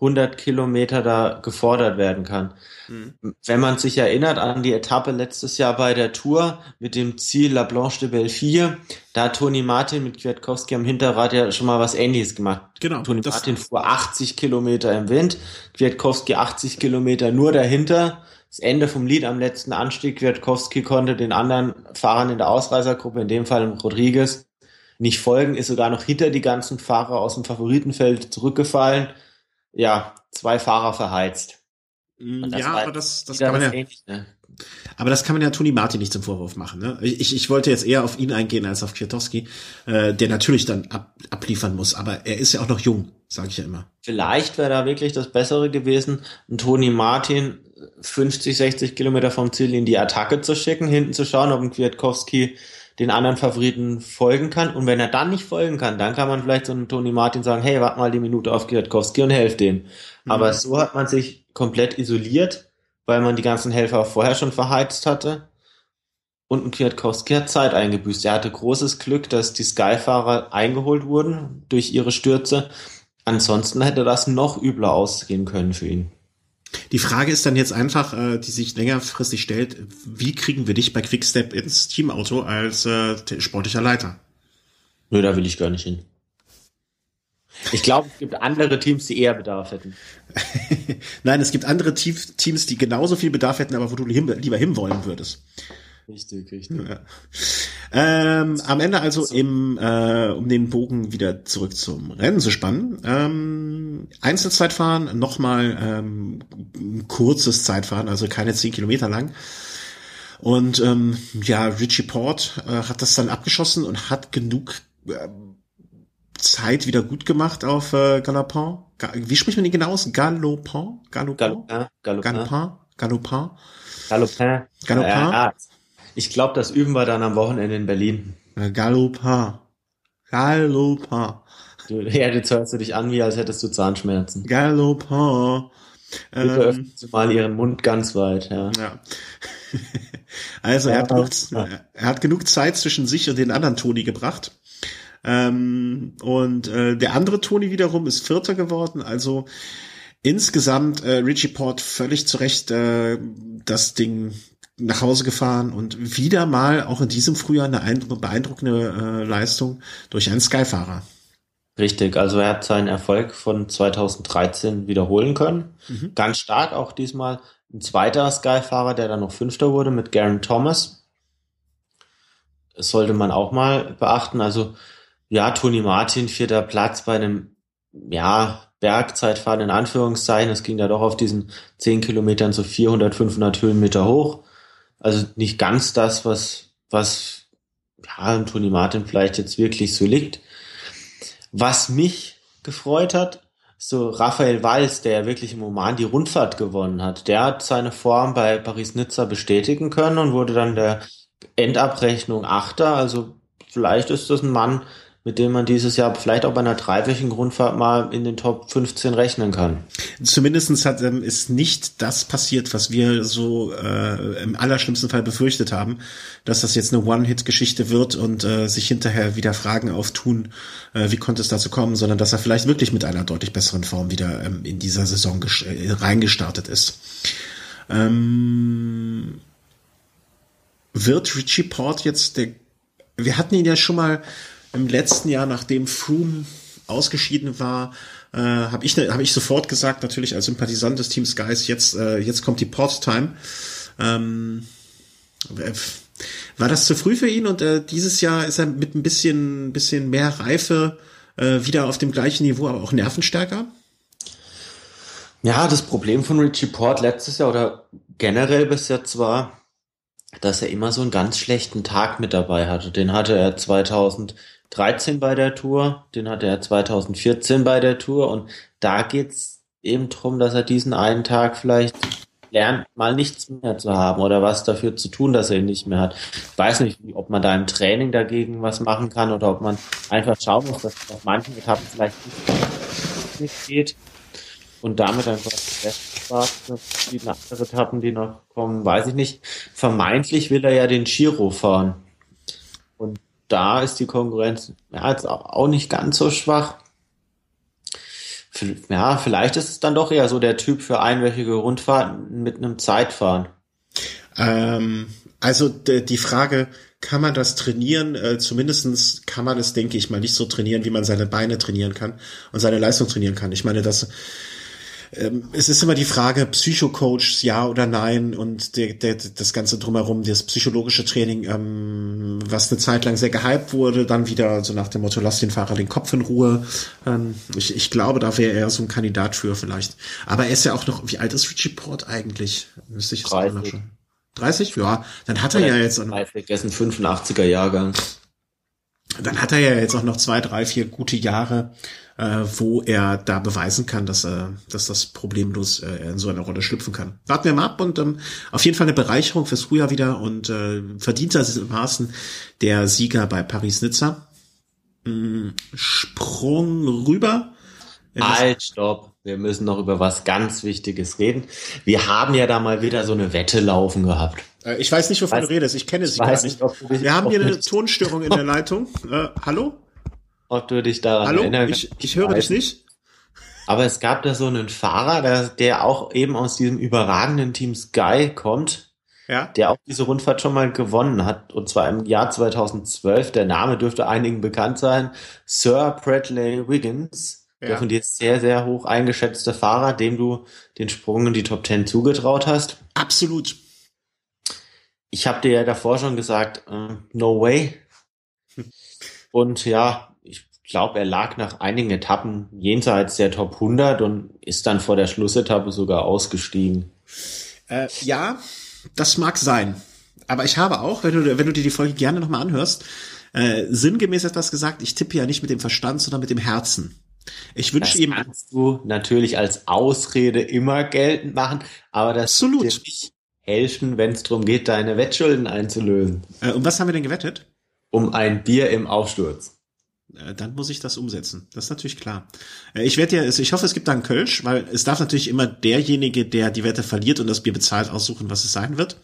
hundert Kilometer da gefordert werden kann. Mhm. Wenn man sich erinnert an die Etappe letztes Jahr bei der Tour mit dem Ziel La Blanche de Belleville, da hat Toni Martin mit Kwiatkowski am Hinterrad ja schon mal was Ähnliches gemacht. Genau. Toni Martin fuhr achtzig Kilometer im Wind, Kwiatkowski achtzig Kilometer nur dahinter. Das Ende vom Lied am letzten Anstieg, Kwiatkowski konnte den anderen Fahrern in der Ausreißergruppe, in dem Fall Rodriguez, nicht folgen, ist sogar noch hinter die ganzen Fahrer aus dem Favoritenfeld zurückgefallen. Ja, zwei Fahrer verheizt. Ja, aber das, das kann man ja, ähnlich, ne? aber das kann man ja Toni Martin nicht zum Vorwurf machen, ne? Ich, ich wollte jetzt eher auf ihn eingehen als auf Kwiatkowski, äh, der natürlich dann ab, abliefern muss, aber er ist ja auch noch jung, sage ich ja immer. Vielleicht wäre da wirklich das Bessere gewesen, einen Toni Martin fünfzig, sechzig Kilometer vom Ziel in die Attacke zu schicken, hinten zu schauen, ob ein Kwiatkowski den anderen Favoriten folgen kann. Und wenn er dann nicht folgen kann, dann kann man vielleicht so einem Toni Martin sagen, hey, warte mal die Minute auf Kwiatkowski und helft dem. Mhm. Aber so hat man sich komplett isoliert, weil man die ganzen Helfer vorher schon verheizt hatte. Und ein Kwiatkowski hat Zeit eingebüßt. Er hatte großes Glück, dass die Sky-Fahrer eingeholt wurden durch ihre Stürze. Ansonsten hätte das noch übler ausgehen können für ihn. Die Frage ist dann jetzt einfach, die sich längerfristig stellt, wie kriegen wir dich bei Quickstep ins Teamauto als äh, sportlicher Leiter? Nö, da will ich gar nicht hin. Ich glaube, es gibt andere Teams, die eher Bedarf hätten. Nein, es gibt andere Teams, die genauso viel Bedarf hätten, aber wo du lieber hinwollen würdest. Richtig, richtig. Ja. Ähm, am Ende also, im, äh, um den Bogen wieder zurück zum Rennen zu spannen, ähm, Einzelzeitfahren, nochmal ähm, kurzes Zeitfahren, also keine zehn Kilometer lang. Und ähm, ja, Richie Port äh, hat das dann abgeschossen und hat genug äh, Zeit wieder gut gemacht auf äh, Gallopin. Ga- Wie spricht man den genau aus? Gallopin? Gallopin? Gallopin? Gallopin? Gallopin? Gallopin? Ich glaube, das üben wir dann am Wochenende in Berlin. Gallopin. Gallopin. Du, ja, jetzt hörst du dich an, wie als hättest du Zahnschmerzen. Gallopin. Ähm, öffnen Sie mal Ihren Mund ganz weit. Ja. ja. Also, er hat, genug, er hat genug Zeit zwischen sich und den anderen Toni gebracht. Ähm, und äh, der andere Toni wiederum ist Vierter geworden. Also, insgesamt äh, Richie Port völlig zu Recht äh, das Ding nach Hause gefahren und wieder mal auch in diesem Frühjahr eine beeindruckende äh, Leistung durch einen Sky-Fahrer. Richtig, also er hat seinen Erfolg von zweitausenddreizehn wiederholen können. Mhm. Ganz stark auch diesmal ein zweiter Sky-Fahrer, der dann noch Fünfter wurde mit Garen Thomas. Das sollte man auch mal beachten. Also ja, Toni Martin, vierter Platz bei einem ja Bergzeitfahren in Anführungszeichen. Es ging ja doch auf diesen zehn Kilometern so vierhundert, fünfhundert Höhenmeter hoch. Also nicht ganz das, was was ja, Toni Martin vielleicht jetzt wirklich so liegt. Was mich gefreut hat, ist so Rafael Valls, der ja wirklich im Oman die Rundfahrt gewonnen hat. Der hat seine Form bei Paris-Nizza bestätigen können und wurde dann der Endabrechnung Achter, also vielleicht ist das ein Mann, mit dem man dieses Jahr vielleicht auch bei einer dreiwöchigen Rundfahrt mal in den Top fünfzehn rechnen kann. Zumindest hat, ähm, ist nicht das passiert, was wir so äh, im allerschlimmsten Fall befürchtet haben, dass das jetzt eine One-Hit-Geschichte wird und äh, sich hinterher wieder Fragen auftun, äh, wie konnte es dazu kommen, sondern dass er vielleicht wirklich mit einer deutlich besseren Form wieder ähm, in dieser Saison gesch- äh, reingestartet ist. Ähm, wird Richie Port jetzt der... Wir hatten ihn ja schon mal im letzten Jahr, nachdem Froome ausgeschieden war, äh, habe ich, hab ich sofort gesagt, natürlich als Sympathisant des Teams Guys, jetzt, äh, jetzt kommt die Port-Time. Ähm, war das zu früh für ihn? Und äh, dieses Jahr ist er mit ein bisschen, bisschen mehr Reife äh, wieder auf dem gleichen Niveau, aber auch nervenstärker? Ja, das Problem von Richie Port letztes Jahr oder generell bis jetzt war, dass er immer so einen ganz schlechten Tag mit dabei hatte. Den hatte er zweitausenddreizehn bei der Tour, den hatte er zweitausendvierzehn bei der Tour und da geht's eben drum, dass er diesen einen Tag vielleicht lernt, mal nichts mehr zu haben oder was dafür zu tun, dass er ihn nicht mehr hat. Ich weiß nicht, ob man da im Training dagegen was machen kann oder ob man einfach schauen muss, dass es auf manchen Etappen vielleicht nicht geht und damit einfach die anderen Etappen, die noch kommen, weiß ich nicht. Vermeintlich will er ja den Giro fahren. Und da ist die Konkurrenz ja jetzt auch nicht ganz so schwach. Ja, vielleicht ist es dann doch eher so der Typ für einwöchige Rundfahrten mit einem Zeitfahren. Ähm, also d- die Frage, kann man das trainieren? Äh, zumindest kann man es, denke ich mal, nicht so trainieren, wie man seine Beine trainieren kann und seine Leistung trainieren kann. Ich meine, das... Es ist immer die Frage, Psychocoach, ja oder nein, und der, der, das Ganze drumherum, das psychologische Training, ähm, was eine Zeit lang sehr gehypt wurde, dann wieder so nach dem Motto, lass den Fahrer den Kopf in Ruhe. Ähm, ich, ich glaube, da wäre er so ein Kandidat für vielleicht. Aber er ist ja auch noch, wie alt ist Richie Port eigentlich? Müsste ich jetzt mal nachschauen. dreißig? Ja, dann hat er ja jetzt... dreißig, er ist ein fünfundachtziger-Jahrgang. Dann hat er ja jetzt auch noch zwei, drei, vier gute Jahre, äh, wo er da beweisen kann, dass er, dass das problemlos äh, in so eine Rolle schlüpfen kann. Warten wir mal ab und ähm, auf jeden Fall eine Bereicherung fürs Frühjahr wieder und äh, verdientermaßen der Sieger bei Paris-Nizza. Mm, Sprung rüber. Halt, stopp. Wir müssen noch über was ganz Wichtiges reden. Wir haben ja da mal wieder so eine Wette laufen gehabt. Ich weiß nicht, wovon du redest. Ich kenne sie gar nicht. Wir haben hier eine Tonstörung in der Leitung. Äh, hallo? Ob du dich daran hallo? Erinnern kannst? Hallo? Ich, ich höre dich nicht. Aber es gab da so einen Fahrer, der, der auch eben aus diesem überragenden Team Sky kommt, ja? Der auch diese Rundfahrt schon mal gewonnen hat. Und zwar im Jahr zweitausendzwölf. Der Name dürfte einigen bekannt sein. Sir Bradley Wiggins. Ja. Der von dir sehr, sehr hoch eingeschätzte Fahrer, dem du den Sprung in die Top Ten zugetraut hast. Absolut. Ich habe dir ja davor schon gesagt, uh, no way. Und ja, ich glaube, er lag nach einigen Etappen jenseits der Top hundert und ist dann vor der Schlussetappe sogar ausgestiegen. Äh, ja, das mag sein. Aber ich habe auch, wenn du, wenn du dir die Folge gerne nochmal anhörst, äh, sinngemäß etwas gesagt, ich tippe ja nicht mit dem Verstand, sondern mit dem Herzen. Ich wünsche ihm. Das kannst du natürlich als Ausrede immer geltend machen, aber das wird dir nicht helfen, wenn es darum geht, deine Wettschulden einzulösen. Äh, um was haben wir denn gewettet? Um ein Bier im Aufsturz. Äh, dann muss ich das umsetzen. Das ist natürlich klar. Äh, ich werde ja, ich hoffe, es gibt da einen Kölsch, weil es darf natürlich immer derjenige, der die Wette verliert und das Bier bezahlt, aussuchen, was es sein wird.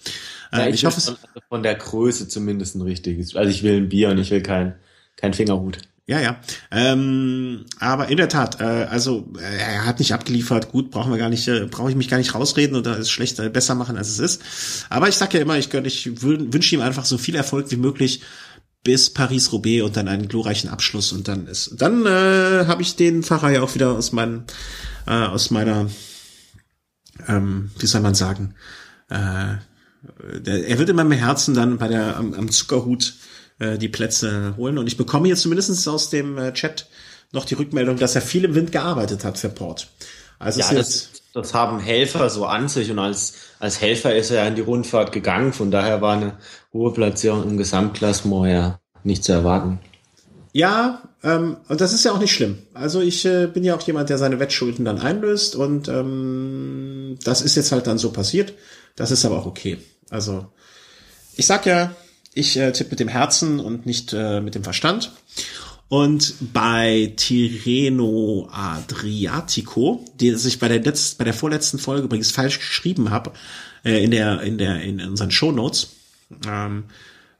Äh, ja, ich ich hoffe, es von der Größe zumindest ein richtiges. Also ich will ein Bier und ich will kein, kein Fingerhut. Ja, ja. Ähm, aber in der Tat, äh, also äh, er hat nicht abgeliefert, gut, brauchen wir gar nicht, äh, brauche ich mich gar nicht rausreden oder es schlecht äh, besser machen, als es ist. Aber ich sag ja immer, ich, ich wünsche ihm einfach so viel Erfolg wie möglich bis Paris-Roubaix und dann einen glorreichen Abschluss und dann ist. Dann äh, habe ich den Fahrer ja auch wieder aus meinem, äh, aus meiner, ähm, wie soll man sagen, äh, der, er wird in meinem Herzen dann bei der am, am Zuckerhut die Plätze holen. Und ich bekomme jetzt zumindest aus dem Chat noch die Rückmeldung, dass er viel im Wind gearbeitet hat für Port. Also ja, das, das haben Helfer so an sich. Und als, als Helfer ist er in die Rundfahrt gegangen. Von daher war eine hohe Platzierung im Gesamtklassement ja nicht zu erwarten. Ja, ähm, und das ist ja auch nicht schlimm. Also ich äh, bin ja auch jemand, der seine Wettschulden dann einlöst. Und ähm, das ist jetzt halt dann so passiert. Das ist aber auch okay. Also ich sag ja, Ich äh, tippe mit dem Herzen und nicht äh, mit dem Verstand. Und bei Tirreno Adriatico, die ich bei der letzten, bei der vorletzten Folge übrigens falsch geschrieben habe, äh, in der, in der, in unseren Shownotes, ähm,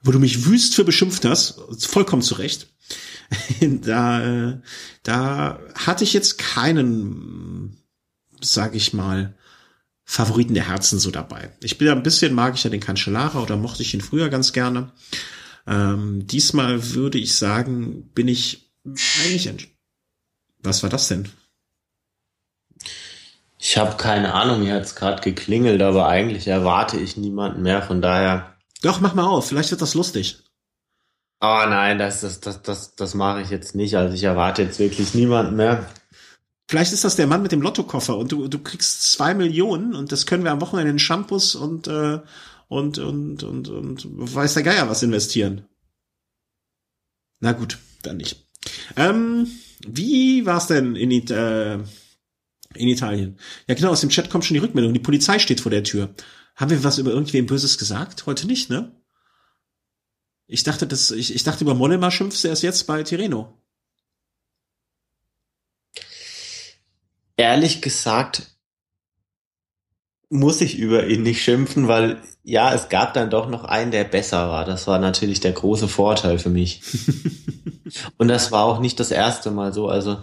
wo du mich wüst für beschimpft hast, vollkommen zu Recht. da, da hatte ich jetzt keinen, sag ich mal, Favoriten der Herzen so dabei. Ich bin ja ein bisschen, mag ich ja den Cancellara oder mochte ich ihn früher ganz gerne. Ähm, diesmal würde ich sagen, bin ich eigentlich ents- Was war das denn? Ich habe keine Ahnung, mir hat's gerade geklingelt, aber eigentlich erwarte ich niemanden mehr, von daher. Doch, mach mal auf, vielleicht wird das lustig. Oh nein, das, das, das, das, das mache ich jetzt nicht. Also ich erwarte jetzt wirklich niemanden mehr. Vielleicht ist das der Mann mit dem Lottokoffer und du, du kriegst zwei Millionen und das können wir am Wochenende in Shampoos und, äh, und, und, und, und, weiß der Geier was investieren. Na gut, dann nicht. Ähm, wie war's denn in, äh, in Italien? Ja genau, aus dem Chat kommt schon die Rückmeldung. Die Polizei steht vor der Tür. Haben wir was über irgendwem Böses gesagt? Heute nicht, ne? Ich dachte, das, ich, ich dachte, über Mollema schimpfst du erst jetzt bei Tirreno. Ehrlich gesagt muss ich über ihn nicht schimpfen, weil ja, es gab dann doch noch einen, der besser war. Das war natürlich der große Vorteil für mich. Und das war auch nicht das erste Mal so. Also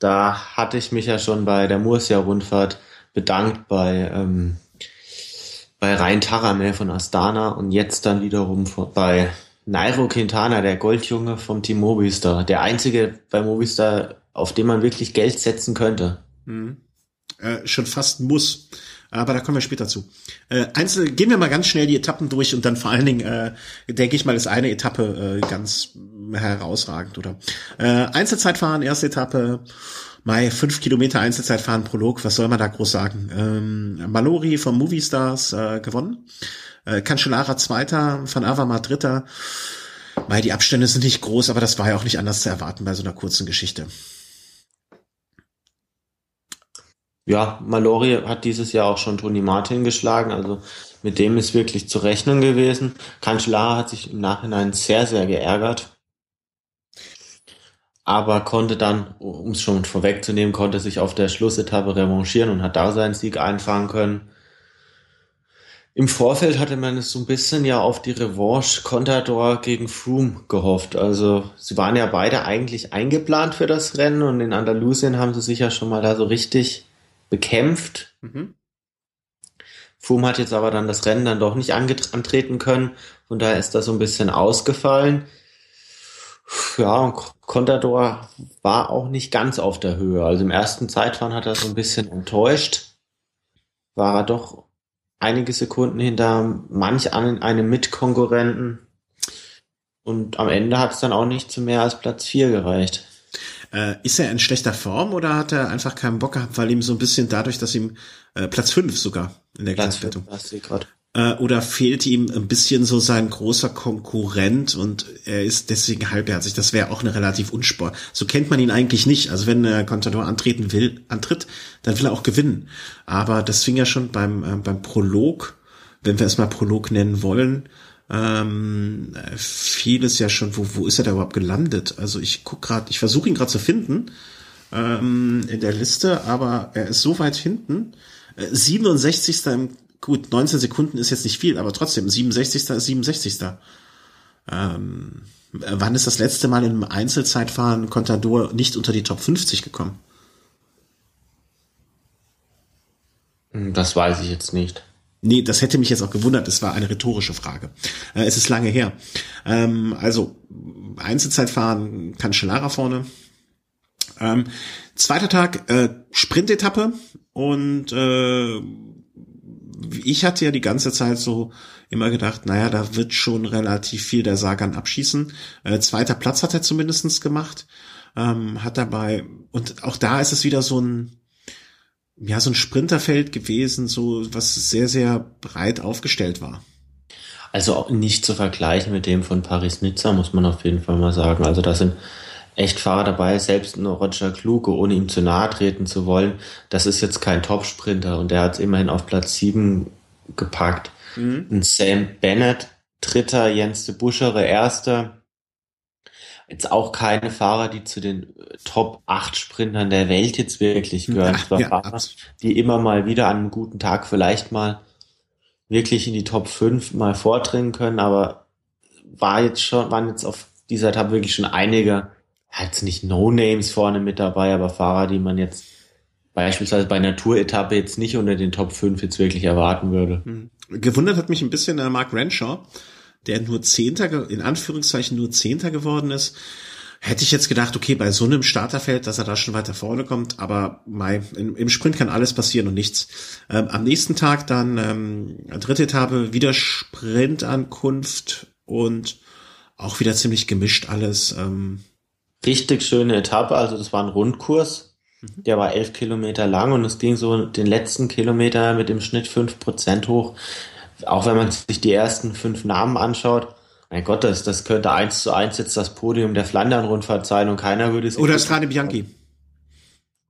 da hatte ich mich ja schon bei der Murcia-Rundfahrt bedankt bei ähm, bei Rein Taramel von Astana und jetzt dann wiederum von, bei Nairo Quintana, der Goldjunge vom Team Movistar. Der einzige bei Movistar, auf den man wirklich Geld setzen könnte. Hm. Äh, schon fast muss. Aber da kommen wir später zu. Äh, einzelne, gehen wir mal ganz schnell die Etappen durch und dann vor allen Dingen, äh, denke ich mal, ist eine Etappe äh, ganz herausragend, oder? Äh, Einzelzeitfahren, erste Etappe. Mai, fünf Kilometer Einzelzeitfahren, Prolog, was soll man da groß sagen? Ähm, Mallory vom Movistars äh, gewonnen, äh, Cancellara Zweiter, Van Avermaet Dritter. Mai, die Abstände sind nicht groß, aber das war ja auch nicht anders zu erwarten bei so einer kurzen Geschichte. Ja, Mallory hat dieses Jahr auch schon Toni Martin geschlagen, also mit dem ist wirklich zu rechnen gewesen. Cancellara hat sich im Nachhinein sehr, sehr geärgert. Aber konnte dann, um es schon vorwegzunehmen, konnte sich auf der Schlussetappe revanchieren und hat da seinen Sieg einfahren können. Im Vorfeld hatte man es so ein bisschen ja auf die Revanche Contador gegen Froome gehofft. Also sie waren ja beide eigentlich eingeplant für das Rennen und in Andalusien haben sie sich ja schon mal da so richtig bekämpft. Mhm. Froome hat jetzt aber dann das Rennen dann doch nicht anget- antreten können. Von daher ist das so ein bisschen ausgefallen. Ja, und Contador war auch nicht ganz auf der Höhe. Also im ersten Zeitfahren hat er so ein bisschen enttäuscht. War er doch einige Sekunden hinter manch einem Mitkonkurrenten. Und am Ende hat es dann auch nicht zu mehr als Platz vier gereicht. Äh, ist er in schlechter Form oder hat er einfach keinen Bock gehabt, weil ihm so ein bisschen dadurch, dass ihm äh, Platz fünf sogar in der Gleichwertung. Oder fehlt ihm ein bisschen so sein großer Konkurrent und er ist deswegen halbherzig. Das wäre auch eine relativ unsport. So kennt man ihn eigentlich nicht. Also wenn der Contador antreten will, antritt, dann will er auch gewinnen. Aber das fing ja schon beim äh, beim Prolog, wenn wir es mal Prolog nennen wollen, ähm, fiel es ja schon. Wo wo ist er da überhaupt gelandet? Also ich guck gerade, ich versuche ihn gerade zu finden ähm, in der Liste, aber er ist so weit hinten. Äh, siebenundsechzigster im Gut, neunzehn Sekunden ist jetzt nicht viel, aber trotzdem, siebenundsechzigster ist siebenundsechzigster. Ähm, wann ist das letzte Mal im Einzelzeitfahren Contador nicht unter die Top fünfzig gekommen? Das weiß ich jetzt nicht. Nee, das hätte mich jetzt auch gewundert. Das war eine rhetorische Frage. Äh, es ist lange her. Ähm, also, Einzelzeitfahren Cancellara vorne. Ähm, zweiter Tag, äh, Sprintetappe und äh, ich hatte ja die ganze Zeit so immer gedacht, naja, da wird schon relativ viel der Sagan abschießen. Äh, zweiter Platz hat er zumindestens gemacht. Ähm, hat dabei, und auch da ist es wieder so ein, ja, so ein Sprinterfeld gewesen, so was sehr, sehr breit aufgestellt war. Also auch nicht zu vergleichen mit dem von Paris-Nizza, muss man auf jeden Fall mal sagen. Also da sind echt Fahrer dabei, selbst ein Roger Kluge, ohne ihm zu nahe treten zu wollen, das ist jetzt kein Top-Sprinter und der hat es immerhin auf Platz sieben gepackt. Mhm. Und Sam Bennett, Dritter, Jens de Buschere Erster. Jetzt auch keine Fahrer, die zu den Top acht Sprintern der Welt jetzt wirklich gehören. Ja, ja, Fahrer, die immer mal wieder an einem guten Tag vielleicht mal wirklich in die Top fünf mal vordringen können, aber war jetzt schon, waren jetzt auf dieser Etappe wirklich schon einige, halt nicht No-Names vorne mit dabei, aber Fahrer, die man jetzt beispielsweise bei einer Tour-Etappe jetzt nicht unter den Top fünf jetzt wirklich erwarten würde. Gewundert hat mich ein bisschen der Mark Renshaw, der nur Zehnter, in Anführungszeichen nur Zehnter geworden ist. Hätte ich jetzt gedacht, okay, bei so einem Starterfeld, dass er da schon weiter vorne kommt, aber mei, im, im Sprint kann alles passieren und nichts. Ähm, am nächsten Tag dann ähm, dritte Etappe, wieder Sprintankunft und auch wieder ziemlich gemischt alles. Ähm. Richtig schöne Etappe, also das war ein Rundkurs, mhm. der war elf Kilometer lang und es ging so den letzten Kilometer mit dem Schnitt fünf Prozent hoch. Auch wenn man sich die ersten fünf Namen anschaut, mein Gott, das, das könnte eins zu eins jetzt das Podium der Flandern-Rundfahrt sein und keiner würde es... Oder Strade Bianche.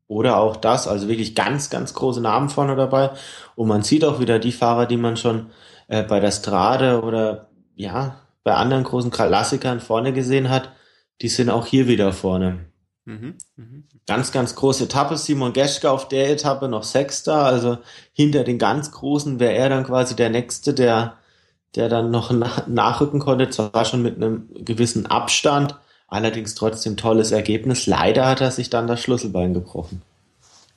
Oder auch das, also wirklich ganz, ganz große Namen vorne dabei. Und man sieht auch wieder die Fahrer, die man schon äh, bei der Strade oder ja bei anderen großen Klassikern vorne gesehen hat, die sind auch hier wieder vorne. Mhm. Mhm. Ganz, ganz große Etappe. Simon Geschke auf der Etappe noch Sechster, also hinter den ganz Großen wäre er dann quasi der Nächste, der der dann noch nach, nachrücken konnte, zwar schon mit einem gewissen Abstand, allerdings trotzdem tolles Ergebnis. Leider hat er sich dann das Schlüsselbein gebrochen.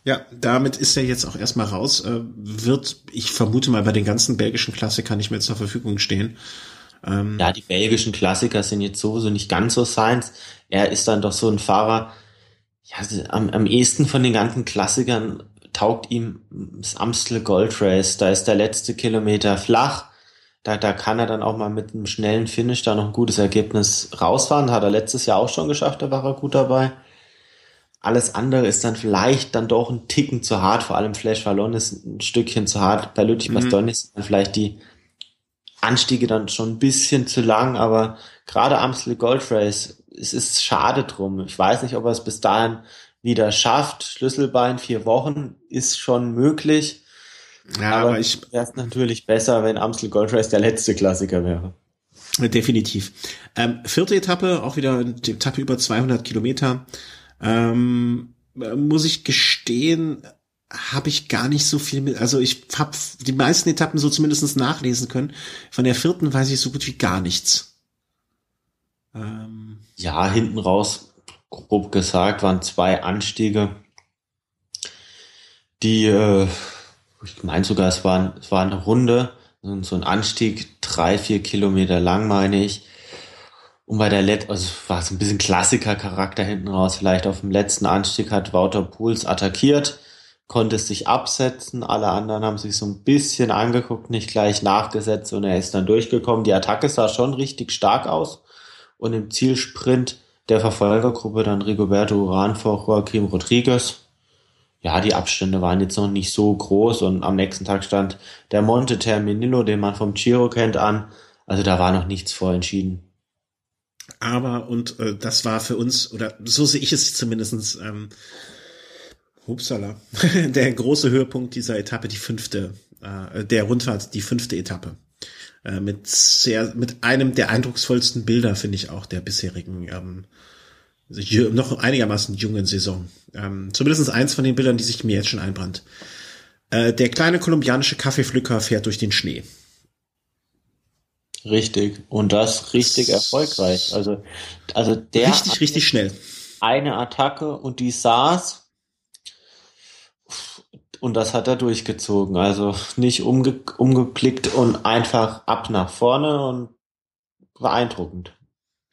Ja, damit ist er jetzt auch erstmal raus, äh, wird, ich vermute mal, bei den ganzen belgischen Klassikern nicht mehr zur Verfügung stehen. Ähm, ja, die belgischen Klassiker sind jetzt sowieso nicht ganz so seins. Er ist dann doch so ein Fahrer, ja, am, am ehesten von den ganzen Klassikern taugt ihm das Amstel Gold Race, da ist der letzte Kilometer flach. Da, da kann er dann auch mal mit einem schnellen Finish da noch ein gutes Ergebnis rausfahren. Das hat er letztes Jahr auch schon geschafft, da war er gut dabei. Alles andere ist dann vielleicht dann doch ein Ticken zu hart, vor allem Flash Wallon ist ein Stückchen zu hart. Bei Lüttich Bastogne sind dann vielleicht die Anstiege dann schon ein bisschen zu lang, aber gerade Amstel Gold Race, es ist schade drum. Ich weiß nicht, ob er es bis dahin wieder schafft. Schlüsselbein, vier Wochen ist schon möglich. Ja, aber, aber ich wäre es natürlich besser, wenn Amstel Gold Race der letzte Klassiker wäre. Definitiv. Ähm, vierte Etappe, auch wieder eine Etappe über zweihundert Kilometer. Ähm, muss ich gestehen, habe ich gar nicht so viel mit, also ich habe die meisten Etappen so zumindest nachlesen können. Von der vierten weiß ich so gut wie gar nichts. Ähm, ja, hinten raus, grob gesagt, waren zwei Anstiege, die äh, ich meine sogar, es war, es war eine Runde, so ein Anstieg, drei, vier Kilometer lang, meine ich. Und bei der letzten, also war es ein bisschen Klassiker-Charakter hinten raus, vielleicht auf dem letzten Anstieg hat Wouter Poels attackiert, konnte sich absetzen, alle anderen haben sich so ein bisschen angeguckt, nicht gleich nachgesetzt und er ist dann durchgekommen. Die Attacke sah schon richtig stark aus und im Zielsprint der Verfolgergruppe dann Rigoberto Uran vor Joaquim Rodriguez. Ja, die Abstände waren jetzt noch nicht so groß und am nächsten Tag stand der Monte Terminillo, den man vom Giro kennt, an. Also da war noch nichts vorentschieden. Aber, und äh, das war für uns, oder so sehe ich es zumindest, ähm, hupsala, der große Höhepunkt dieser Etappe, die fünfte, äh, der Rundfahrt, die fünfte Etappe. Äh, mit sehr, mit einem der eindrucksvollsten Bilder, finde ich auch, der bisherigen ähm, noch einigermaßen jungen Saison. Ähm, zumindest eins von den Bildern, die sich mir jetzt schon einbrannt. Äh, der kleine kolumbianische Kaffeepflücker fährt durch den Schnee. Richtig. Und das richtig erfolgreich. Also, also der richtig, richtig schnell. Eine Attacke und die saß. Und das hat er durchgezogen. Also nicht umge- umgeblickt und einfach ab nach vorne und beeindruckend.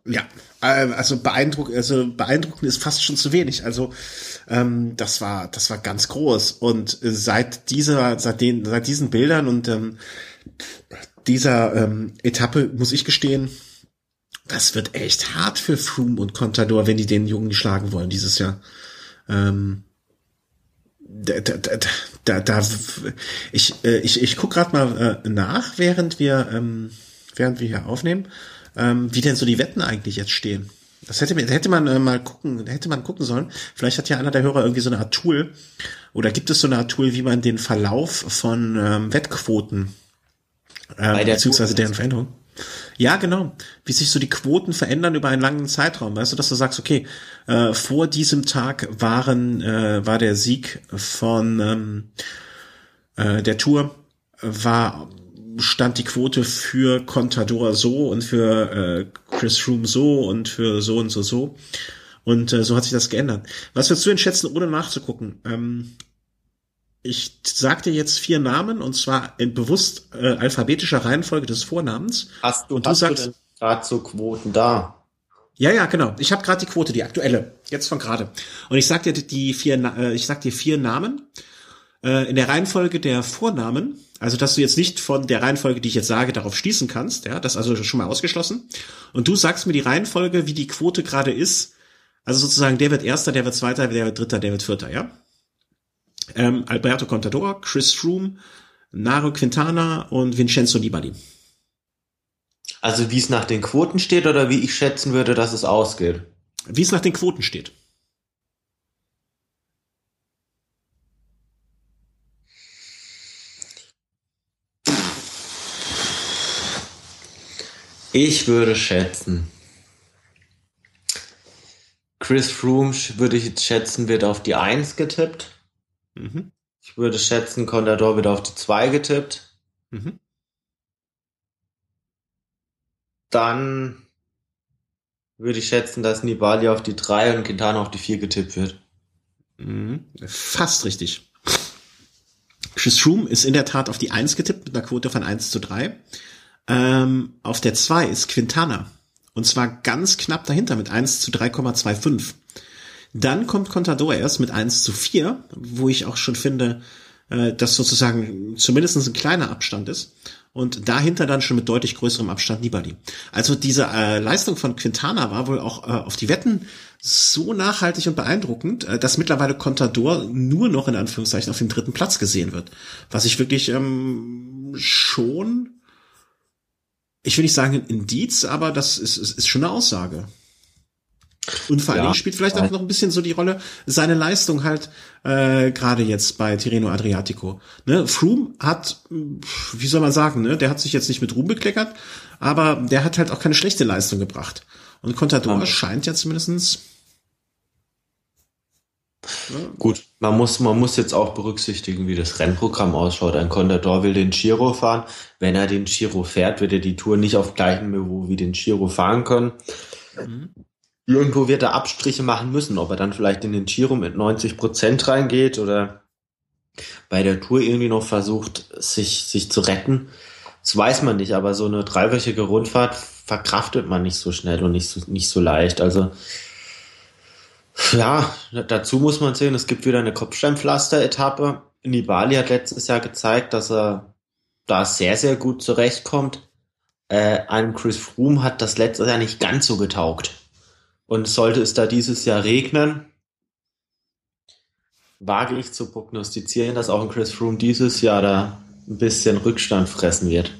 Ja, also beeindruckend, also beeindruckend ist fast schon zu wenig. Also ähm, das war, das war ganz groß. Und seit dieser, seit den, seit diesen Bildern und ähm, dieser ähm, Etappe muss ich gestehen, das wird echt hart für Froome und Contador, wenn die den Jungen schlagen wollen dieses Jahr. Ähm, da, da, da, da, ich, äh, ich, ich guck gerade mal äh, nach, während wir, ähm, während wir hier aufnehmen. Ähm, wie denn so die Wetten eigentlich jetzt stehen. Das hätte, hätte man äh, mal gucken, hätte man gucken sollen. Vielleicht hat ja einer der Hörer irgendwie so eine Art Tool oder gibt es so eine Art Tool, wie man den Verlauf von ähm, Wettquoten ähm, beziehungsweise deren Veränderung. Ja, genau. Wie sich so die Quoten verändern über einen langen Zeitraum. Weißt du, dass du sagst, okay, äh, vor diesem Tag waren, äh, war der Sieg von ähm, äh, der Tour, war stand die Quote für Contador so und für äh, Chris Froome so und für so und so so. Und äh, so hat sich das geändert. Was würdest du denn schätzen, ohne nachzugucken? Ähm, ich sag dir jetzt vier Namen, und zwar in bewusst äh, alphabetischer Reihenfolge des Vornamens. Hast du, und du hast sagst, du denn gerade so Quoten da? Ja, ja, genau. Ich habe gerade die Quote, die aktuelle, jetzt von gerade. Und ich sag dir die vier, äh, ich sag dir vier Namen äh, in der Reihenfolge der Vornamen. Also, dass du jetzt nicht von der Reihenfolge, die ich jetzt sage, darauf schließen kannst. Ja, das ist also schon mal ausgeschlossen. Und du sagst mir die Reihenfolge, wie die Quote gerade ist. Also sozusagen, der wird Erster, der wird Zweiter, der wird Dritter, der wird Vierter, ja? Ähm, Alberto Contador, Chris Froome, Nairo Quintana und Vincenzo Nibali. Also wie es nach den Quoten steht oder wie ich schätzen würde, dass es ausgeht? Wie es nach den Quoten steht. Ich würde schätzen... Chris Froome, würde ich jetzt schätzen, wird auf die eins getippt. Mhm. Ich würde schätzen, Contador wird auf die zwei getippt. Mhm. Dann würde ich schätzen, dass Nibali auf die drei und Quintana auf die vier getippt wird. Mhm. Fast richtig. Chris Froome ist in der Tat auf die eins getippt mit einer Quote von eins zu drei. Ähm, auf der zwei ist Quintana. Und zwar ganz knapp dahinter mit eins zu drei Komma fünfundzwanzig. Dann kommt Contador erst mit eins zu vier, wo ich auch schon finde, dass sozusagen zumindest ein kleiner Abstand ist. Und dahinter dann schon mit deutlich größerem Abstand Nibali. Also diese äh, Leistung von Quintana war wohl auch äh, auf die Wetten so nachhaltig und beeindruckend, äh, dass mittlerweile Contador nur noch in Anführungszeichen auf dem dritten Platz gesehen wird. Was ich wirklich ähm, schon... Ich will nicht sagen ein Indiz, aber das ist, ist, ist schon eine Aussage. Und vor allen Dingen spielt vielleicht auch noch ein bisschen so die Rolle, seine Leistung halt äh, gerade jetzt bei Tirreno Adriatico. Ne? Froome hat, wie soll man sagen, ne? Der hat sich jetzt nicht mit Ruhm bekleckert, aber der hat halt auch keine schlechte Leistung gebracht. Und Contador ja. scheint ja zumindestens... Ja. Gut, man muss man muss jetzt auch berücksichtigen, wie das Rennprogramm ausschaut. Ein Contador will den Giro fahren. Wenn er den Giro fährt, wird er die Tour nicht auf gleichem Niveau wie den Giro fahren können. Mhm. Irgendwo wird er Abstriche machen müssen, ob er dann vielleicht in den Giro mit neunzig Prozent reingeht oder bei der Tour irgendwie noch versucht, sich, sich zu retten. Das weiß man nicht, aber so eine dreiwöchige Rundfahrt verkraftet man nicht so schnell und nicht so, nicht so leicht. Also ja, dazu muss man sehen, es gibt wieder eine Kopfsteinpflaster-Etappe. Nibali hat letztes Jahr gezeigt, dass er da sehr, sehr gut zurechtkommt. Äh, einem Chris Froome hat das letztes Jahr nicht ganz so getaugt. Und sollte es da dieses Jahr regnen, wage ich zu prognostizieren, dass auch ein Chris Froome dieses Jahr da ein bisschen Rückstand fressen wird.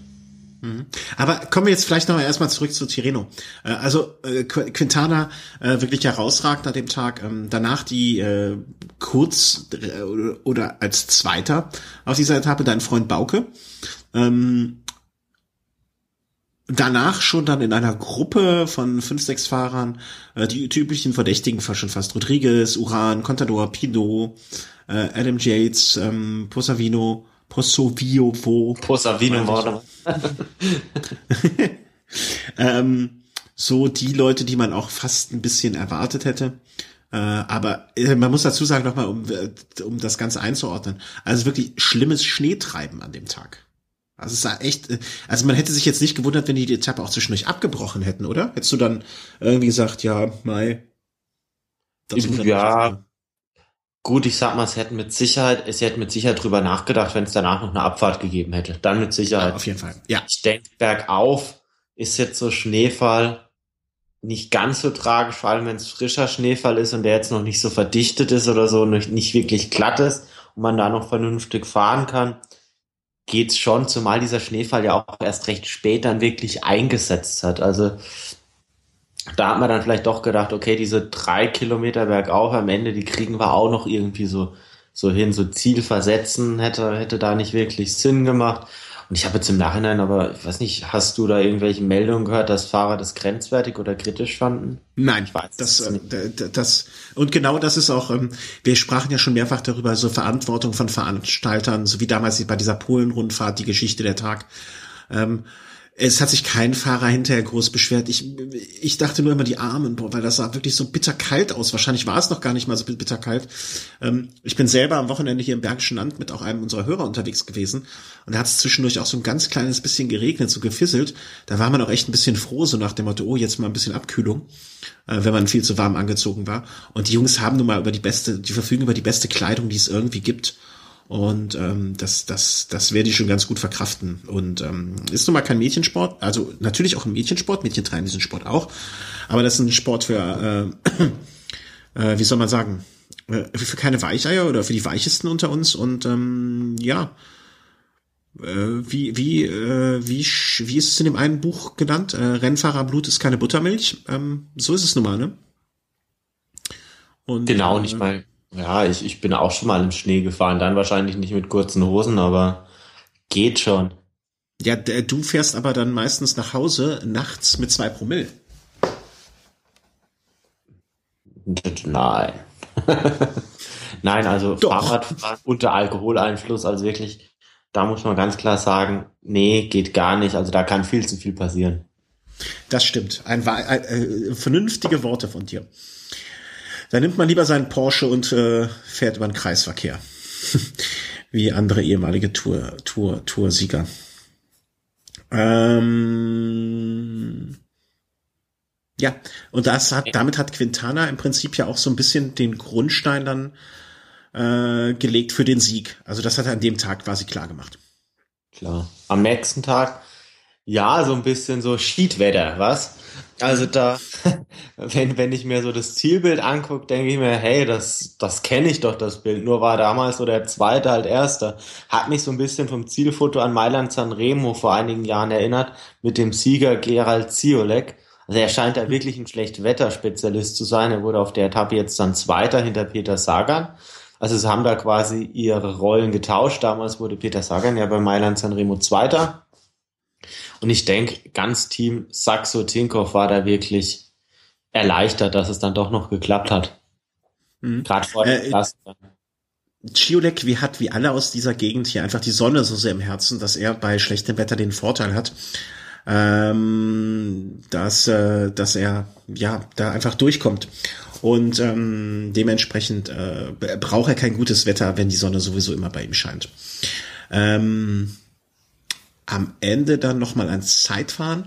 Aber kommen wir jetzt vielleicht nochmal erstmal zurück zu Tirreno. Also Quintana wirklich herausragend an dem Tag. Danach die kurz oder als Zweiter auf dieser Etappe dein Freund Bauke. Danach schon dann in einer Gruppe von fünf, sechs Fahrern die üblichen Verdächtigen schon fast. Rodriguez, Uran, Contador, Pino, Adam Yates, Posavino, Posovio, wo? Posavino war ähm, so die Leute, die man auch fast ein bisschen erwartet hätte. Äh, aber äh, man muss dazu sagen, nochmal, um, um das Ganze einzuordnen. Also wirklich schlimmes Schneetreiben an dem Tag. Also es war echt, also man hätte sich jetzt nicht gewundert, wenn die die Etappe auch zwischendurch abgebrochen hätten, oder? Hättest du dann irgendwie gesagt, ja, Mai. Das ja. Gut, ich sag mal, es hätten mit Sicherheit, es hätten mit Sicherheit drüber nachgedacht, wenn es danach noch eine Abfahrt gegeben hätte. Dann mit Sicherheit. Ja, auf jeden Fall. Ja. Ich denke, bergauf ist jetzt so Schneefall nicht ganz so tragisch, vor allem wenn es frischer Schneefall ist und der jetzt noch nicht so verdichtet ist oder so, nicht wirklich glatt ist und man da noch vernünftig fahren kann, geht's schon, zumal dieser Schneefall ja auch erst recht spät dann wirklich eingesetzt hat. Also, da hat man dann vielleicht doch gedacht, okay, diese drei Kilometer bergauf am Ende, die kriegen wir auch noch irgendwie so so hin, so Ziel versetzen, hätte hätte da nicht wirklich Sinn gemacht. Und ich habe jetzt im Nachhinein, aber ich weiß nicht, hast du da irgendwelche Meldungen gehört, dass Fahrer das grenzwertig oder kritisch fanden? Nein, ich weiß das, das, nicht. das und genau das ist auch, wir sprachen ja schon mehrfach darüber, so Verantwortung von Veranstaltern, so wie damals bei dieser Polen-Rundfahrt, die Geschichte der Tag. Es hat sich kein Fahrer hinterher groß beschwert. Ich, ich dachte nur immer die Armen, boah, weil das sah wirklich so bitterkalt aus. Wahrscheinlich war es noch gar nicht mal so bitterkalt. Ähm, ich bin selber am Wochenende hier im Bergischen Land mit auch einem unserer Hörer unterwegs gewesen. Und da hat es zwischendurch auch so ein ganz kleines bisschen geregnet, so gefisselt. Da war man auch echt ein bisschen froh, so nach dem Motto, oh, jetzt mal ein bisschen Abkühlung, äh, wenn man viel zu warm angezogen war. Und die Jungs haben nun mal über die beste, die verfügen über die beste Kleidung, die es irgendwie gibt. Und ähm, das, das, das werde ich schon ganz gut verkraften. Und ähm, ist nun mal kein Mädchensport, also natürlich auch ein Mädchensport, Mädchen treiben diesen Sport auch, aber das ist ein Sport für, äh, äh, wie soll man sagen, äh, für keine Weicheier oder für die Weichesten unter uns. Und ähm, ja, äh, wie, wie, äh, wie, wie ist es in dem einen Buch genannt? Äh, Rennfahrerblut ist keine Buttermilch. Ähm, so ist es nun mal, ne? Und, genau, nicht mal. Ja, ich, ich bin auch schon mal im Schnee gefahren, dann wahrscheinlich nicht mit kurzen Hosen, aber geht schon. Ja, du fährst aber dann meistens nach Hause nachts mit zwei Promille. Nein. Nein, also doch. Fahrradfahren unter Alkoholeinfluss, also wirklich, da muss man ganz klar sagen, nee, geht gar nicht, also da kann viel zu viel passieren. Das stimmt, ein, ein, äh, vernünftige Worte von dir. Da nimmt man lieber seinen Porsche und äh, fährt über den Kreisverkehr. Wie andere ehemalige Tour, Tour, Toursieger. Ähm ja, und das hat, damit hat Quintana im Prinzip ja auch so ein bisschen den Grundstein dann äh, gelegt für den Sieg. Also das hat er an dem Tag quasi klar gemacht. Klar. Am nächsten Tag, ja, so ein bisschen so Schiedwetter, was? Also da, wenn, wenn ich mir so das Zielbild angucke, denke ich mir, hey, das, das kenne ich doch, das Bild. Nur war damals so der Zweite halt Erster. Hat mich so ein bisschen vom Zielfoto an Mailand Sanremo vor einigen Jahren erinnert, mit dem Sieger Gerald Ciolek. Also er scheint da wirklich ein Schlechtwetterspezialist zu sein. Er wurde auf der Etappe jetzt dann Zweiter hinter Peter Sagan. Also sie haben da quasi ihre Rollen getauscht. Damals wurde Peter Sagan ja bei Mailand Sanremo Zweiter. Und ich denke, ganz Team Saxo Tinkoff war da wirklich erleichtert, dass es dann doch noch geklappt hat. Mhm. Gerade vor der äh, Klasse. Ciolek, wie hat wie alle aus dieser Gegend hier einfach die Sonne so sehr im Herzen, dass er bei schlechtem Wetter den Vorteil hat, ähm, dass, äh, dass er ja da einfach durchkommt. Und ähm, dementsprechend äh, braucht er kein gutes Wetter, wenn die Sonne sowieso immer bei ihm scheint. Ähm, Am Ende dann nochmal ein Zeitfahren.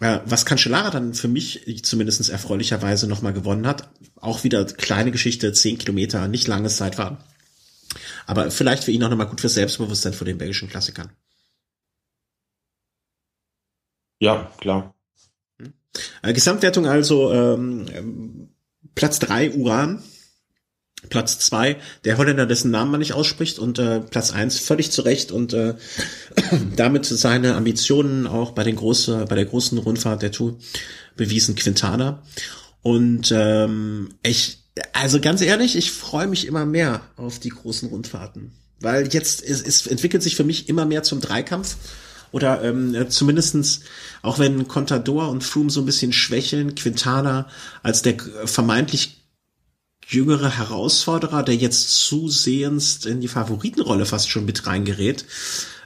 Was Cancellara dann für mich zumindest erfreulicherweise nochmal gewonnen hat. Auch wieder kleine Geschichte, zehn Kilometer, nicht langes Zeitfahren. Aber vielleicht für ihn auch nochmal gut fürs Selbstbewusstsein vor den belgischen Klassikern. Ja, klar. Gesamtwertung also ähm, Platz drei Uran. Platz zwei, der Holländer, dessen Namen man nicht ausspricht, und äh, Platz eins völlig zurecht und äh, damit seine Ambitionen auch bei den großen, bei der großen Rundfahrt der Tour bewiesen, Quintana. Und ähm, ich, also ganz ehrlich, ich freue mich immer mehr auf die großen Rundfahrten, weil jetzt es, es entwickelt sich für mich immer mehr zum Dreikampf. Oder ähm, zumindestens, auch wenn Contador und Froome so ein bisschen schwächeln, Quintana als der vermeintlich jüngere Herausforderer, der jetzt zusehends in die Favoritenrolle fast schon mit reingerät.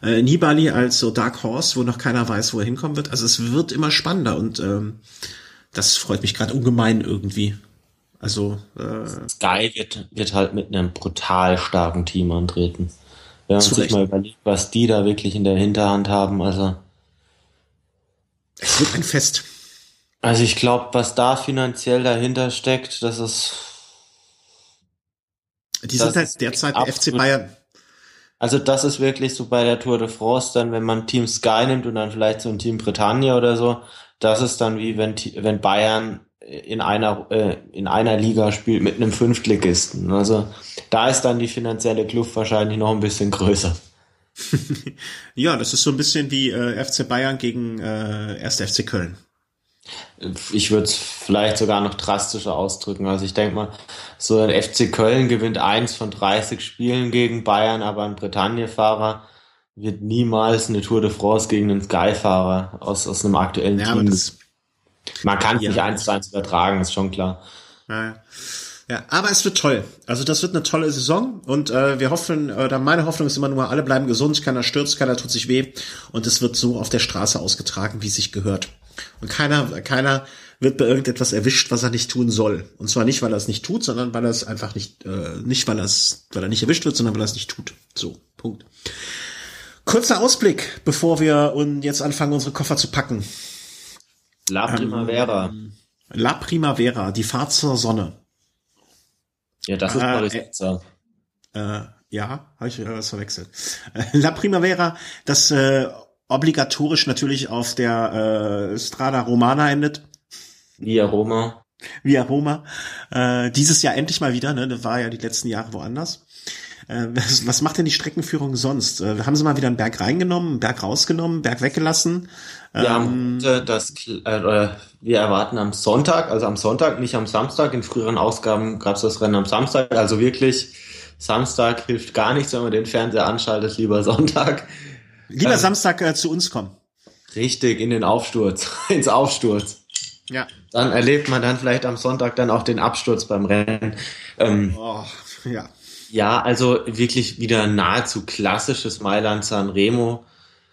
Äh, Nibali als so Dark Horse, wo noch keiner weiß, wo er hinkommen wird. Also es wird immer spannender und ähm, das freut mich gerade ungemein irgendwie. Also äh, Sky wird, wird halt mit einem brutal starken Team antreten. Wenn man sich mal überlegt, was die da wirklich in der Hinterhand haben. Also es wird ein Fest. Also ich glaube, was da finanziell dahinter steckt, das ist Die das sind halt derzeit der F C Bayern. Also das ist wirklich so bei der Tour de France, dann wenn man Team Sky nimmt und dann vielleicht so ein Team Britannia oder so, das ist dann wie wenn wenn Bayern in einer äh, in einer Liga spielt mit einem Fünftligisten. Also da ist dann die finanzielle Kluft wahrscheinlich noch ein bisschen größer. Ja, das ist so ein bisschen wie äh, F C Bayern gegen äh, ersten F C Köln. Ich würde es vielleicht sogar noch drastischer ausdrücken. Also ich denke mal, so ein F C Köln gewinnt eins von dreißig Spielen gegen Bayern, aber ein Bretagne-Fahrer wird niemals eine Tour de France gegen einen Sky-Fahrer aus, aus einem aktuellen ja, Team. Das, Man kann es ja. nicht eins zu eins übertragen, ist schon klar. Ja. Ja, aber es wird toll. Also das wird eine tolle Saison und äh, wir hoffen, oder meine Hoffnung ist immer nur, alle bleiben gesund, keiner stürzt, keiner tut sich weh und es wird so auf der Straße ausgetragen, wie es sich gehört. Und keiner, keiner wird bei irgendetwas erwischt, was er nicht tun soll. Und zwar nicht, weil er es nicht tut, sondern weil er es einfach nicht, äh, nicht weil er es, weil er nicht erwischt wird, sondern weil er es nicht tut. So, Punkt. Kurzer Ausblick, bevor wir jetzt anfangen, unsere Koffer zu packen. La Primavera. Ähm, La Primavera, die Fahrt zur Sonne. Ja, das ist Paris-Nizza. Äh, äh, ja, habe ich äh, was verwechselt. La Primavera, das äh, obligatorisch natürlich auf der äh, Strada Romana endet. Via Roma. Via Roma. Äh, dieses Jahr endlich mal wieder, ne? Das war ja die letzten Jahre woanders. Äh, was, was macht denn die Streckenführung sonst? Äh, haben sie mal wieder einen Berg reingenommen, einen Berg rausgenommen, Berg weggelassen? Wir ähm, haben heute das, äh, wir erwarten am Sonntag, also am Sonntag, nicht am Samstag. In früheren Ausgaben gab es das Rennen am Samstag. Also wirklich, Samstag hilft gar nichts, wenn man den Fernseher anschaltet. Lieber Sonntag. Lieber ähm, Samstag äh, zu uns kommen. Richtig, in den Aufsturz, ins Aufsturz. Ja. Dann erlebt man dann vielleicht am Sonntag dann auch den Absturz beim Rennen. Ähm, oh, ja. Ja, also wirklich wieder nahezu klassisches Mailand Sanremo.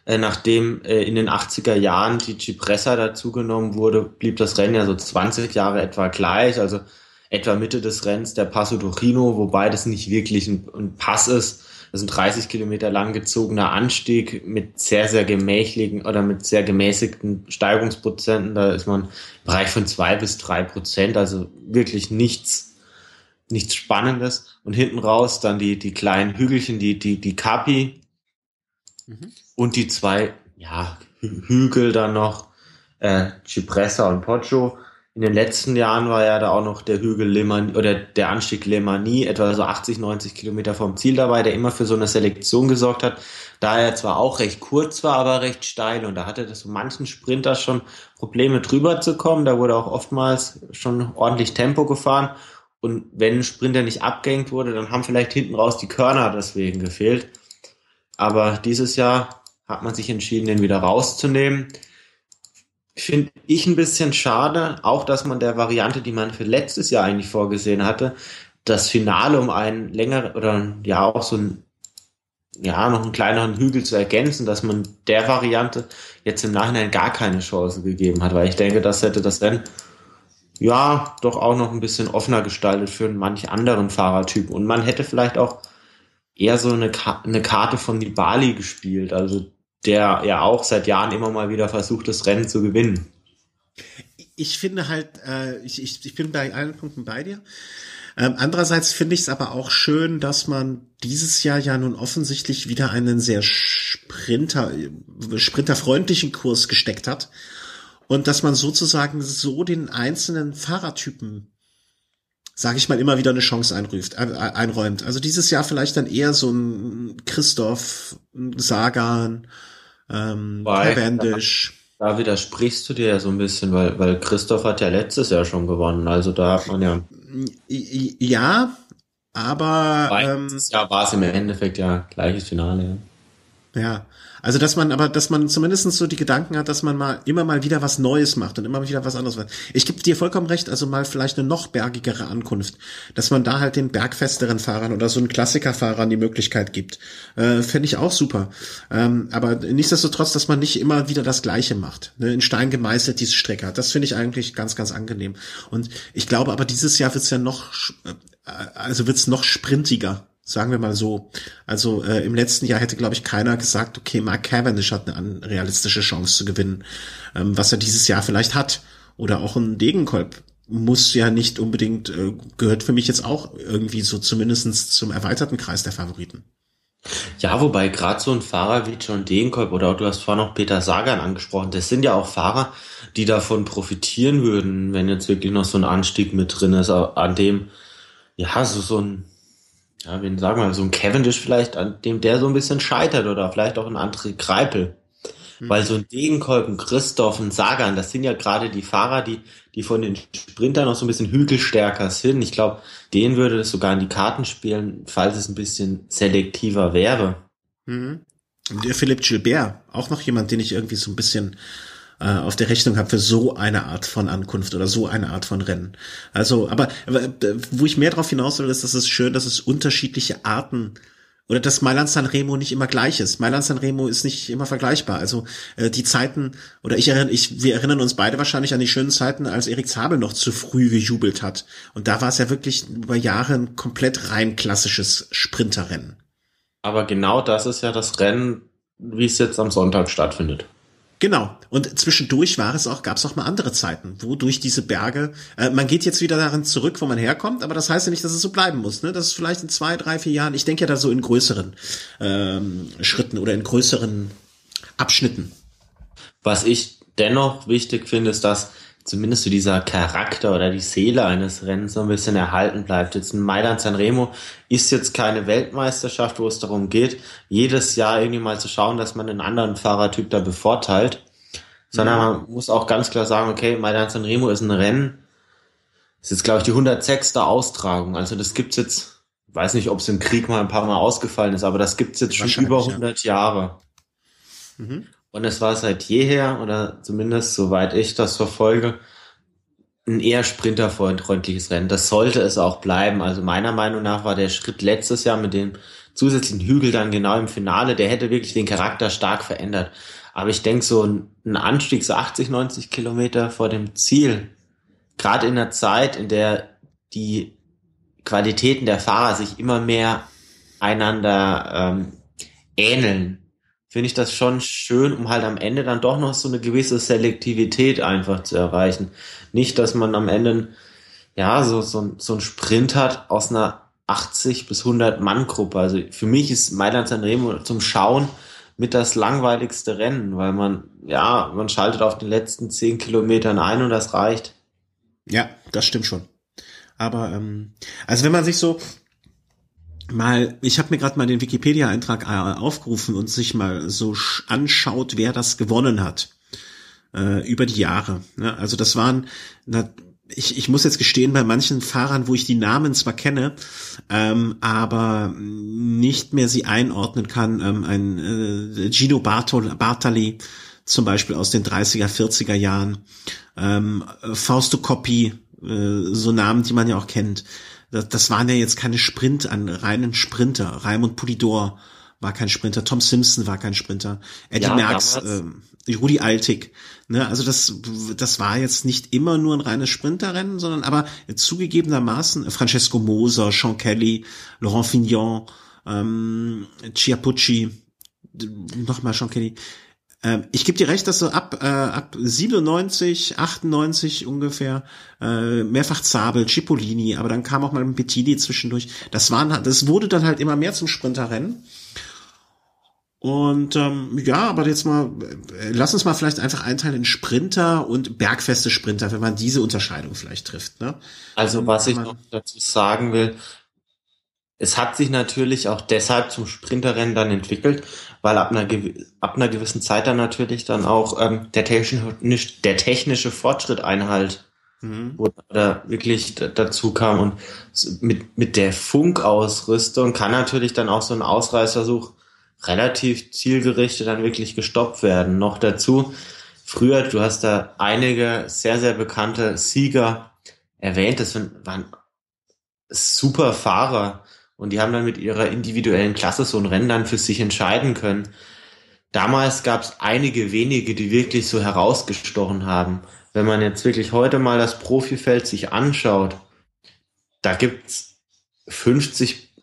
Äh, nachdem äh, in den achtziger Jahren die Cipressa dazugenommen wurde, blieb das Rennen ja so zwanzig Jahre etwa gleich. Also etwa Mitte des Rennens der Passo Torino, wobei das nicht wirklich ein, ein Pass ist. Das ist ein dreißig Kilometer lang gezogener Anstieg mit sehr, sehr gemächlichen oder mit sehr gemäßigten Steigungsprozenten. Da ist man im Bereich von zwei bis drei Prozent, also wirklich nichts nichts Spannendes. Und hinten raus dann die die kleinen Hügelchen, die die die Capi mhm. und die zwei ja Hügel dann noch, äh, Cipressa und Poggio. In den letzten Jahren war ja da auch noch der Hügel Lemani oder der Anstieg Lemani etwa so achtzig, neunzig Kilometer vom Ziel dabei, der immer für so eine Selektion gesorgt hat, da er zwar auch recht kurz war, aber recht steil und da hatte das so manchen Sprinter schon Probleme drüber zu kommen, da wurde auch oftmals schon ordentlich Tempo gefahren. Und wenn ein Sprinter nicht abgehängt wurde, dann haben vielleicht hinten raus die Körner deswegen gefehlt. Aber dieses Jahr hat man sich entschieden, den wieder rauszunehmen. Finde ich ein bisschen schade, auch dass man der Variante, die man für letztes Jahr eigentlich vorgesehen hatte, das Finale um einen längeren oder ja auch so ein ja noch einen kleineren Hügel zu ergänzen, dass man der Variante jetzt im Nachhinein gar keine Chance gegeben hat. Weil ich denke, das hätte das Rennen ja, doch auch noch ein bisschen offener gestaltet für manch anderen Fahrertypen. Und man hätte vielleicht auch eher so eine, Ka- eine Karte von Nibali gespielt, also der ja auch seit Jahren immer mal wieder versucht, das Rennen zu gewinnen. Ich finde halt, äh, ich, ich, ich bin bei allen Punkten bei dir. Ähm, andererseits finde ich es aber auch schön, dass man dieses Jahr ja nun offensichtlich wieder einen sehr Sprinter, sprinterfreundlichen Kurs gesteckt hat. Und dass man sozusagen so den einzelnen Fahrertypen, sage ich mal, immer wieder eine Chance einruft, einräumt. Also dieses Jahr vielleicht dann eher so ein Christoph, ein Sagan, ähm, Cavendish. Da, da widersprichst du dir ja so ein bisschen, weil weil Christoph hat ja letztes Jahr schon gewonnen. Also da hat man ja... Ja, aber... Ähm, ja, war es im Endeffekt ja gleiches Finale, ja. Ja. Also, dass man, aber, dass man zumindest so die Gedanken hat, dass man mal, immer mal wieder was Neues macht und immer wieder was anderes macht. Ich gebe dir vollkommen recht, also mal vielleicht eine noch bergigere Ankunft, dass man da halt den bergfesteren Fahrern oder so einen Klassikerfahrern die Möglichkeit gibt. Äh, fände ich auch super. Ähm, aber nichtsdestotrotz, dass man nicht immer wieder das Gleiche macht, ne, in Stein gemeißelt diese Strecke hat. Das finde ich eigentlich ganz, ganz angenehm. Und ich glaube aber dieses Jahr wird's ja noch, also wird's noch sprintiger. Sagen wir mal so. Also äh, im letzten Jahr hätte, glaube ich, keiner gesagt, okay, Mark Cavendish hat eine realistische Chance zu gewinnen, ähm, was er dieses Jahr vielleicht hat. Oder auch ein Degenkolb muss ja nicht unbedingt, äh, gehört für mich jetzt auch irgendwie so zumindest zum erweiterten Kreis der Favoriten. Ja, wobei gerade so ein Fahrer wie John Degenkolb oder du hast vorhin noch Peter Sagan angesprochen, das sind ja auch Fahrer, die davon profitieren würden, wenn jetzt wirklich noch so ein Anstieg mit drin ist, an dem, ja, so, so ein Ja, wen sagen wir, so ein Cavendish vielleicht, an dem der so ein bisschen scheitert oder vielleicht auch ein André Greipel. Mhm. Weil so ein Degenkolb, ein Christoph, ein Sagan, das sind ja gerade die Fahrer, die die von den Sprintern noch so ein bisschen hügelstärker sind. Ich glaube, denen würde das sogar in die Karten spielen, falls es ein bisschen selektiver wäre. Mhm. Der Philippe Gilbert, auch noch jemand, den ich irgendwie so ein bisschen äh, auf der Rechnung habe für so eine Art von Ankunft oder so eine Art von Rennen. Also, aber, aber wo ich mehr drauf hinaus will, ist, dass es schön, dass es unterschiedliche Arten oder dass Mailand Sanremo nicht immer gleich ist. Mailand Sanremo ist nicht immer vergleichbar. Also äh, die Zeiten, oder ich erinnere, ich, wir erinnern uns beide wahrscheinlich an die schönen Zeiten, als Erik Zabel noch zu früh gejubelt hat. Und da war es ja wirklich über Jahre ein komplett rein klassisches Sprinterrennen. Aber genau das ist ja das Rennen, wie es jetzt am Sonntag stattfindet. Genau. Und zwischendurch war es auch, gab es auch mal andere Zeiten, wo durch diese Berge, äh, man geht jetzt wieder darin zurück, wo man herkommt, aber das heißt ja nicht, dass es so bleiben muss, ne? Das ist vielleicht in zwei, drei, vier Jahren, ich denke ja da so in größeren ähm, Schritten oder in größeren Abschnitten. Was ich dennoch wichtig finde, ist, dass zumindest so dieser Charakter oder die Seele eines Rennens so ein bisschen erhalten bleibt. Jetzt in Mailand Sanremo ist jetzt keine Weltmeisterschaft, wo es darum geht, jedes Jahr irgendwie mal zu schauen, dass man einen anderen Fahrertyp da bevorteilt, sondern ja. Man muss auch ganz klar sagen, okay, Mailand Sanremo ist ein Rennen, das ist jetzt glaube ich die hundertsechste Austragung, also das gibt's jetzt, ich weiß nicht, ob es im Krieg mal ein paar Mal ausgefallen ist, aber das gibt's jetzt schon über hundert ja. Jahre. Mhm. Und es war seit jeher, oder zumindest soweit ich das verfolge, ein eher sprinterfreundliches Rennen. Das sollte es auch bleiben. Also meiner Meinung nach war der Schritt letztes Jahr mit dem zusätzlichen Hügel dann genau im Finale, der hätte wirklich den Charakter stark verändert. Aber ich denke, so ein Anstieg, so achtzig, neunzig Kilometer vor dem Ziel, gerade in einer Zeit, in der die Qualitäten der Fahrer sich immer mehr einander ähm, ähneln, finde ich das schon schön, um halt am Ende dann doch noch so eine gewisse Selektivität einfach zu erreichen. Nicht, dass man am Ende ja so so, so einen Sprint hat aus einer achtzig bis hundert Mann Gruppe. Also für mich ist Mailand Sanremo zum Schauen mit das langweiligste Rennen, weil man ja man schaltet auf den letzten zehn Kilometern ein und das reicht. Ja, das stimmt schon. Aber ähm, also wenn man sich so mal, ich habe mir gerade mal den Wikipedia-Eintrag aufgerufen und sich mal so anschaut, wer das gewonnen hat äh, über die Jahre. Ja, also das waren, na, ich, ich muss jetzt gestehen, bei manchen Fahrern, wo ich die Namen zwar kenne, ähm, aber nicht mehr sie einordnen kann. Ähm, ein äh, Gino Bartol, Bartali zum Beispiel aus den dreißiger, vierziger Jahren, ähm, Fausto Coppi, äh, so Namen, die man ja auch kennt. Das waren ja jetzt keine Sprint an reinen Sprinter. Raimund Poulidor war kein Sprinter, Tom Simpson war kein Sprinter, Eddy ja, Merckx, äh, Rudi Altig. Ne, also das, das war jetzt nicht immer nur ein reines Sprinterrennen, sondern aber zugegebenermaßen Francesco Moser, Sean Kelly, Laurent Fignon, ähm, Chiappucci, nochmal Sean Kelly. Ich gebe dir recht, dass so ab äh, ab siebenundneunzig, achtundneunzig ungefähr äh, mehrfach Zabel, Cipollini, aber dann kam auch mal ein Bettini zwischendurch. Das waren, das wurde dann halt immer mehr zum Sprinterrennen. Und ähm, ja, aber jetzt mal, äh, lass uns mal vielleicht einfach einteilen in Sprinter und bergfeste Sprinter, wenn man diese Unterscheidung vielleicht trifft. Ne? Also was ich noch dazu sagen will, es hat sich natürlich auch deshalb zum Sprinterrennen dann entwickelt, weil ab einer, gew- ab einer gewissen Zeit dann natürlich dann auch ähm, der, technisch- der technische Fortschritt Einhalt mhm. oder wirklich d- dazu kam. Und mit, mit der Funkausrüstung kann natürlich dann auch so ein Ausreißversuch relativ zielgerichtet dann wirklich gestoppt werden. Noch dazu, früher, du hast da einige sehr, sehr bekannte Sieger erwähnt, das waren super Fahrer, und die haben dann mit ihrer individuellen Klasse so ein Rennen dann für sich entscheiden können. Damals gab es einige wenige, die wirklich so herausgestochen haben. Wenn man jetzt wirklich heute mal das Profifeld sich anschaut, da gibt's fünfzig,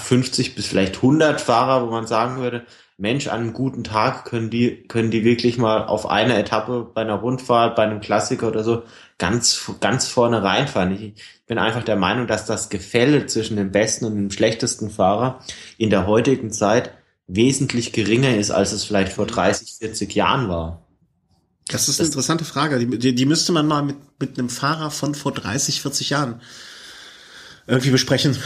fünfzig bis vielleicht hundert Fahrer, wo man sagen würde, Mensch, an einem guten Tag können die, können die wirklich mal auf einer Etappe bei einer Rundfahrt, bei einem Klassiker oder so ganz, ganz vorne reinfahren. Ich bin einfach der Meinung, dass das Gefälle zwischen dem besten und dem schlechtesten Fahrer in der heutigen Zeit wesentlich geringer ist, als es vielleicht vor dreißig, vierzig Jahren war. Das ist eine interessante Frage. Die, die, die müsste man mal mit, mit einem Fahrer von vor dreißig, vierzig Jahren irgendwie besprechen.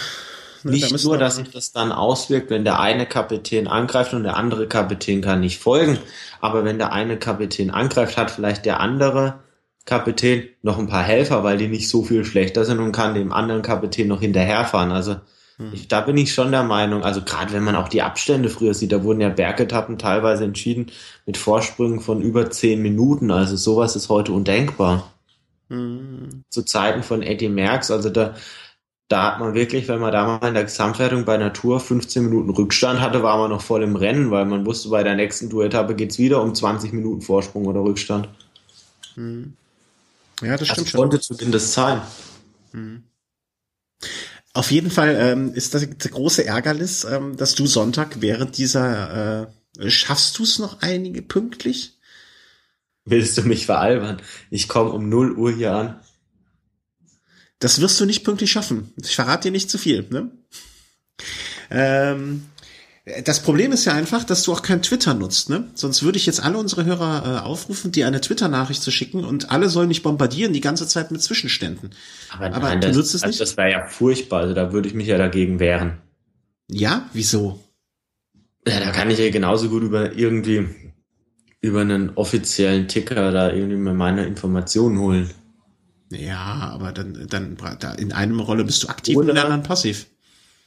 Nicht da nur, dass sich das dann auswirkt, wenn der eine Kapitän angreift und der andere Kapitän kann nicht folgen. Aber wenn der eine Kapitän angreift, hat vielleicht der andere Kapitän noch ein paar Helfer, weil die nicht so viel schlechter sind und kann dem anderen Kapitän noch hinterherfahren. Also Hm. Ich, da bin ich schon der Meinung, also gerade wenn man auch die Abstände früher sieht, da wurden ja Bergetappen teilweise entschieden mit Vorsprüngen von über zehn Minuten, also sowas ist heute undenkbar. Hm. Zu Zeiten von Eddy Merckx, also da, da hat man wirklich, wenn man da mal in der Gesamtwertung bei einer Tour fünfzehn Minuten Rückstand hatte, war man noch voll im Rennen, weil man wusste, bei der nächsten Tour-Etappe geht's wieder um zwanzig Minuten Vorsprung oder Rückstand. Hm. Ja, das stimmt schon. Also konnte zumindest sein. Hm. Auf jeden Fall ähm, ist das der große Ärgernis, ähm, dass du Sonntag während dieser, äh, schaffst du es noch einige pünktlich? Willst du mich veralbern? Ich komme um null Uhr hier an. Das wirst du nicht pünktlich schaffen. Ich verrate dir nicht zu viel, ne? Ähm, das Problem ist ja einfach, dass du auch kein Twitter nutzt, ne? Sonst würde ich jetzt alle unsere Hörer äh, aufrufen, dir eine Twitter-Nachricht zu schicken, und alle sollen dich bombardieren die ganze Zeit mit Zwischenständen. Aber, Aber nein, du das, nutzt es nicht? Das wäre ja furchtbar, also da würde ich mich ja dagegen wehren. Ja? Wieso? Ja, da kann ich ja genauso gut über irgendwie über einen offiziellen Ticker da irgendwie meine Informationen holen. Ja, aber dann, dann in einem Rolle bist du aktiv und in der anderen passiv.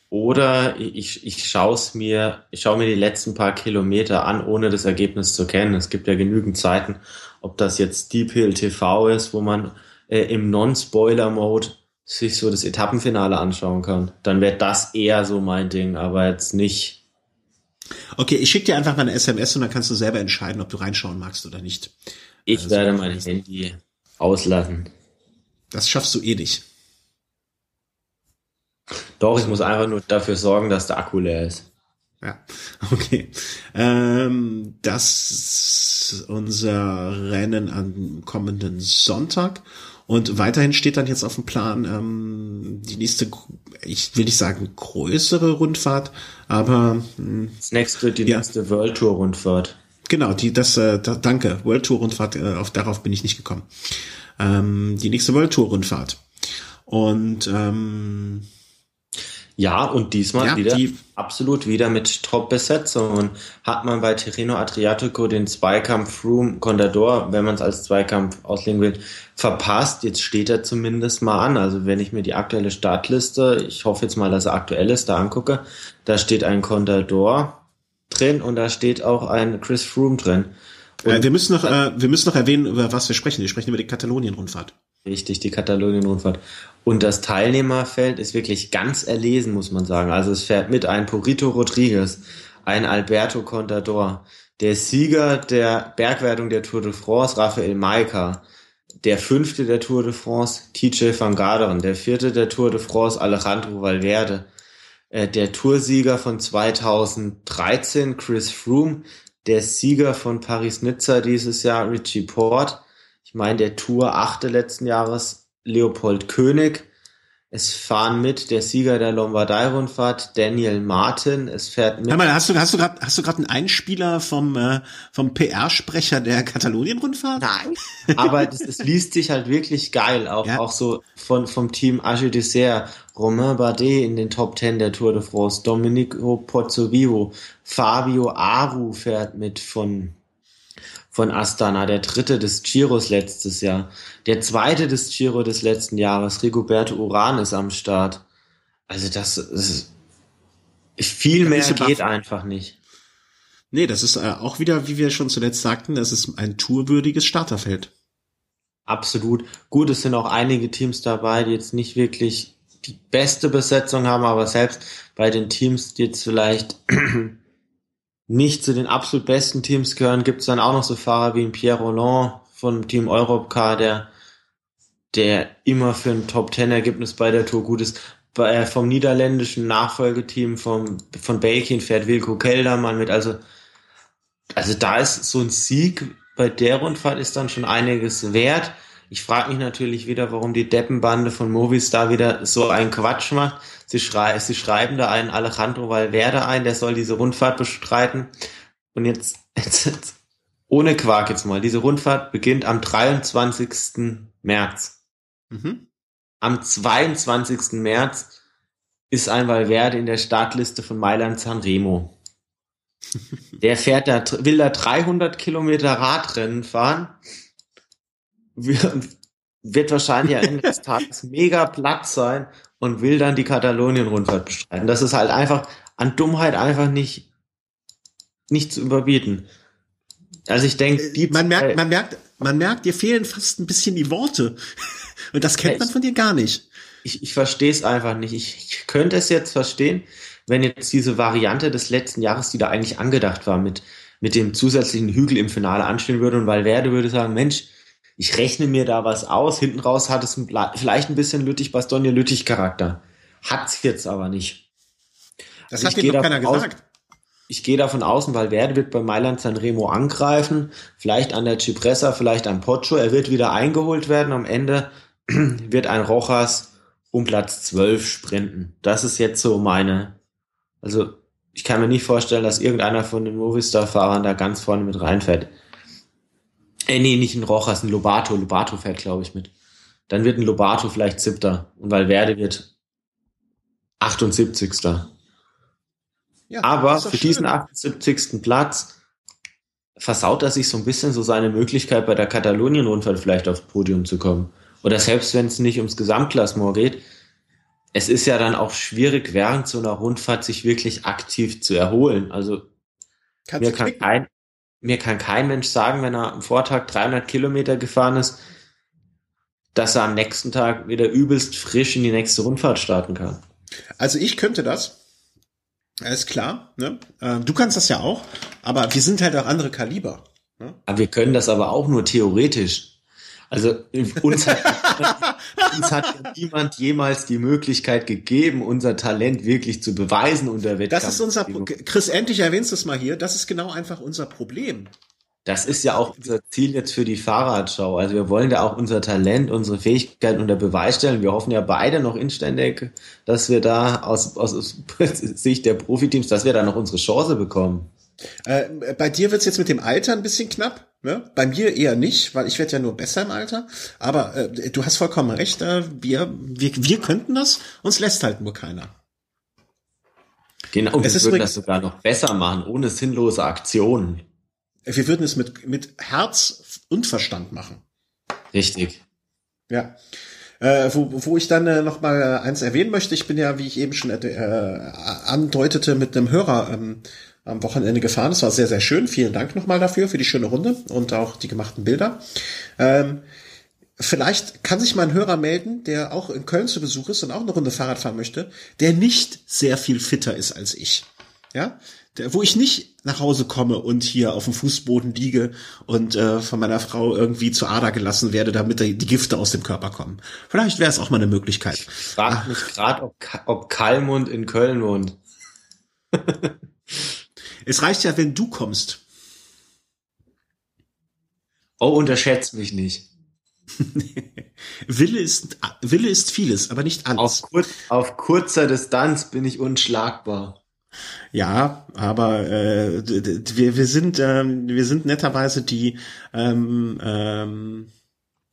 Oder ich, ich schaue es mir, ich schaue mir die letzten paar Kilometer an, ohne das Ergebnis zu kennen. Es gibt ja genügend Zeiten, ob das jetzt Deep Hill T V ist, wo man äh, im Non-Spoiler-Mode sich so das Etappenfinale anschauen kann. Dann wäre das eher so mein Ding, aber jetzt nicht. Okay, ich schicke dir einfach mal eine S M S und dann kannst du selber entscheiden, ob du reinschauen magst oder nicht. Ich also, werde mein Handy auslassen. Das schaffst du eh nicht. Doch, ich muss einfach nur dafür sorgen, dass der Akku leer ist. Ja, okay. Ähm, das ist unser Rennen am kommenden Sonntag. Und weiterhin steht dann jetzt auf dem Plan ähm, die nächste, ich will nicht sagen größere Rundfahrt, aber... Mh, das nächste wird die ja. nächste World Tour Rundfahrt. Genau, die das äh, da, danke, World Tour Rundfahrt, äh, auf, darauf bin ich nicht gekommen. Ähm, die nächste World Tour Rundfahrt. Und ähm, ja, und diesmal ja, wieder die, absolut wieder mit Top-Besetzungen. Hat man bei Tirreno Adriatico den Zweikampf Froome Contador, wenn man es als Zweikampf auslegen will, verpasst. Jetzt steht er zumindest mal an. Also wenn ich mir die aktuelle Startliste, ich hoffe jetzt mal, dass er aktuell ist, da angucke, da steht ein Contador drin und da steht auch ein Chris Froome drin. Und wir müssen noch, äh, wir müssen noch erwähnen, über was wir sprechen. Wir sprechen über die Katalonien-Rundfahrt. Richtig, die Katalonien-Rundfahrt. Und das Teilnehmerfeld ist wirklich ganz erlesen, muss man sagen. Also es fährt mit ein Purito Rodriguez, ein Alberto Contador, der Sieger der Bergwertung der Tour de France, Rafael Majka, der Fünfte der Tour de France, Tejay van Garderen, der Vierte der Tour de France, Alejandro Valverde, äh, der Toursieger von zweitausenddreizehn, Chris Froome, der Sieger von Paris-Nizza dieses Jahr, Richie Port. Ich meine, der Tour achte letzten Jahres, Leopold König. Es fahren mit der Sieger der Lombardei-Rundfahrt, Daniel Martin. Es fährt mit... Hör mal, hast du hast du gerade hast du gerade einen Einspieler vom äh, vom P R-Sprecher der Katalonien-Rundfahrt? Nein, aber das, das liest sich halt wirklich geil, auch ja. auch so von vom Team Agile Dessert, Romain Bardet in den Top Ten der Tour de France, Domenico Pozzovivo, Fabio Aru fährt mit von von Astana, der dritte des Giros letztes Jahr. Der zweite des Giro des letzten Jahres, Rigoberto Uran, ist am Start. Also das ist viel mehr geht einfach nicht. Nee, das ist auch wieder, wie wir schon zuletzt sagten, das ist ein tourwürdiges Starterfeld. Absolut. Gut, es sind auch einige Teams dabei, die jetzt nicht wirklich die beste Besetzung haben, aber selbst bei den Teams, die jetzt vielleicht nicht zu den absolut besten Teams gehören, gibt es dann auch noch so Fahrer wie Pierre Rolland vom Team Europcar, der, der immer für ein Top-Ten-Ergebnis bei der Tour gut ist. Bei, äh, vom niederländischen Nachfolgeteam vom, von Belgien fährt Wilco Kelderman mit. Also, also da ist so ein Sieg bei der Rundfahrt ist dann schon einiges wert. Ich frage mich natürlich wieder, warum die Deppenbande von Movistar wieder so einen Quatsch macht. Sie, schrei- sie schreiben da einen Alejandro Valverde ein, der soll diese Rundfahrt bestreiten. Und jetzt, jetzt, jetzt ohne Quark jetzt mal, diese Rundfahrt beginnt am dreiundzwanzigsten März. Mhm. Am zweiundzwanzigsten März ist ein Valverde in der Startliste von Mailand Sanremo. Der fährt da, will da dreihundert Kilometer Radrennen fahren. Wir, wird wahrscheinlich am Ende des Tages mega platt sein und will dann die Katalonien-Rundfahrt bestreiten. Das ist halt einfach an Dummheit einfach nicht, nicht zu überbieten. Also ich denke, die man merkt, man merkt, man merkt, dir fehlen fast ein bisschen die Worte. Und das kennt man von dir gar nicht. Ich, ich verstehe es einfach nicht. Ich, ich könnte es jetzt verstehen, wenn jetzt diese Variante des letzten Jahres, die da eigentlich angedacht war, mit, mit dem zusätzlichen Hügel im Finale anstehen würde und Valverde würde sagen, Mensch, ich rechne mir da was aus. Hinten raus hat es vielleicht ein bisschen Lüttich-Bastogne-Lüttich-Charakter. Hat es jetzt aber nicht. Das also hat dir doch keiner aus, gesagt. Ich gehe davon aus, und Valverde wird bei Mailand Sanremo angreifen, vielleicht an der Cipressa, vielleicht an Poggio. Er wird wieder eingeholt werden. Am Ende wird ein Rojas um Platz zwölf sprinten. Das ist jetzt so meine... Also ich kann mir nicht vorstellen, dass irgendeiner von den Movistar-Fahrern da ganz vorne mit reinfährt. Äh, nee, nicht ein Rojas, ein Lobato. Lobato fährt, glaube ich, mit. Dann wird ein Lobato vielleicht Siebter. Und Valverde wird achtundsiebzigster. Ja, aber für schön. Diesen achtundsiebzigsten Platz versaut er sich so ein bisschen so seine Möglichkeit, bei der Katalonien-Rundfahrt vielleicht aufs Podium zu kommen. Oder selbst wenn es nicht ums Gesamtklassement geht, es ist ja dann auch schwierig, während so einer Rundfahrt sich wirklich aktiv zu erholen. Also mir kann, kein, mir kann kein Mensch sagen, wenn er am Vortag dreihundert Kilometer gefahren ist, dass er am nächsten Tag wieder übelst frisch in die nächste Rundfahrt starten kann. Also ich könnte das. Alles klar, ne? Du kannst das ja auch, aber wir sind halt auch andere Kaliber. Ne? Aber wir können das aber auch nur theoretisch. Also uns hat, uns hat niemand jemals die Möglichkeit gegeben, unser Talent wirklich zu beweisen unter Wettkampf. Das ist unser Pro- Chris, endlich erwähnst du es mal hier. Das ist genau einfach unser Problem. Das ist ja auch unser Ziel jetzt für die Fahrradschau. Also wir wollen da auch unser Talent, unsere Fähigkeiten unter Beweis stellen. Wir hoffen ja beide noch inständig, dass wir da aus, aus, aus Sicht der Profiteams, dass wir da noch unsere Chance bekommen. Äh, bei dir wird's jetzt mit dem Alter ein bisschen knapp. Ne? Bei mir eher nicht, weil ich werde ja nur besser im Alter. Aber äh, du hast vollkommen recht. Äh, wir, wir, wir könnten das. Uns lässt halt nur keiner. Genau, und wir würden das sogar noch besser machen, ohne sinnlose Aktionen. Wir würden es mit, mit Herz und Verstand machen. Richtig. Ja. Äh, wo, wo ich dann äh, noch mal eins erwähnen möchte, ich bin ja, wie ich eben schon äh, andeutete, mit einem Hörer ähm, am Wochenende gefahren. Das war sehr, sehr schön. Vielen Dank nochmal dafür, für die schöne Runde und auch die gemachten Bilder. Ähm, vielleicht kann sich mal ein Hörer melden, der auch in Köln zu Besuch ist und auch eine Runde Fahrrad fahren möchte, der nicht sehr viel fitter ist als ich. Ja, der, wo ich nicht nach Hause komme und hier auf dem Fußboden liege und äh, von meiner Frau irgendwie zur Ader gelassen werde, damit die Gifte aus dem Körper kommen. Vielleicht wäre es auch mal eine Möglichkeit. Ich frage mich gerade, ob, ob Kallmund in Köln wohnt. Es reicht ja, wenn du kommst. Oh, unterschätzt mich nicht. Wille ist, Wille ist vieles, aber nicht alles. Auf, kur- auf kurzer Distanz bin ich unschlagbar. Ja, aber äh, wir, wir sind ähm, wir sind netterweise die ähm, ähm,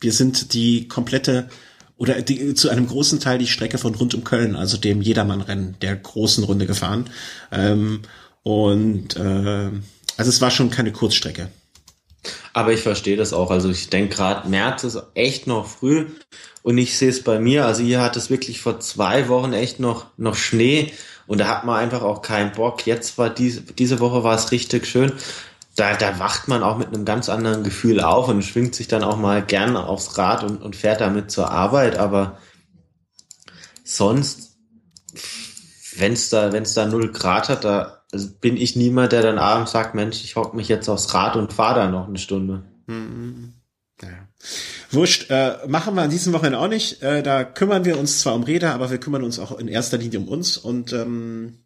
wir sind die komplette oder die, zu einem großen Teil die Strecke von rund um Köln, also dem Jedermann-Rennen der großen Runde gefahren ähm, und äh, also es war schon keine Kurzstrecke. Aber ich verstehe das auch, also ich denke gerade März ist echt noch früh und ich sehe es bei mir, also hier hat es wirklich vor zwei Wochen echt noch noch Schnee. Und da hat man einfach auch keinen Bock. Jetzt war diese, diese Woche war es richtig schön. Da, da wacht man auch mit einem ganz anderen Gefühl auf und schwingt sich dann auch mal gerne aufs Rad und, und fährt damit zur Arbeit. Aber sonst, wenn es da, wenn es da null Grad hat, da also bin ich niemand, der dann abends sagt, Mensch, ich hock mich jetzt aufs Rad und fahre da noch eine Stunde. Mhm. Ja. Wurscht, äh, machen wir an diesem Wochenende auch nicht. Äh, da kümmern wir uns zwar um Räder, aber wir kümmern uns auch in erster Linie um uns und ähm,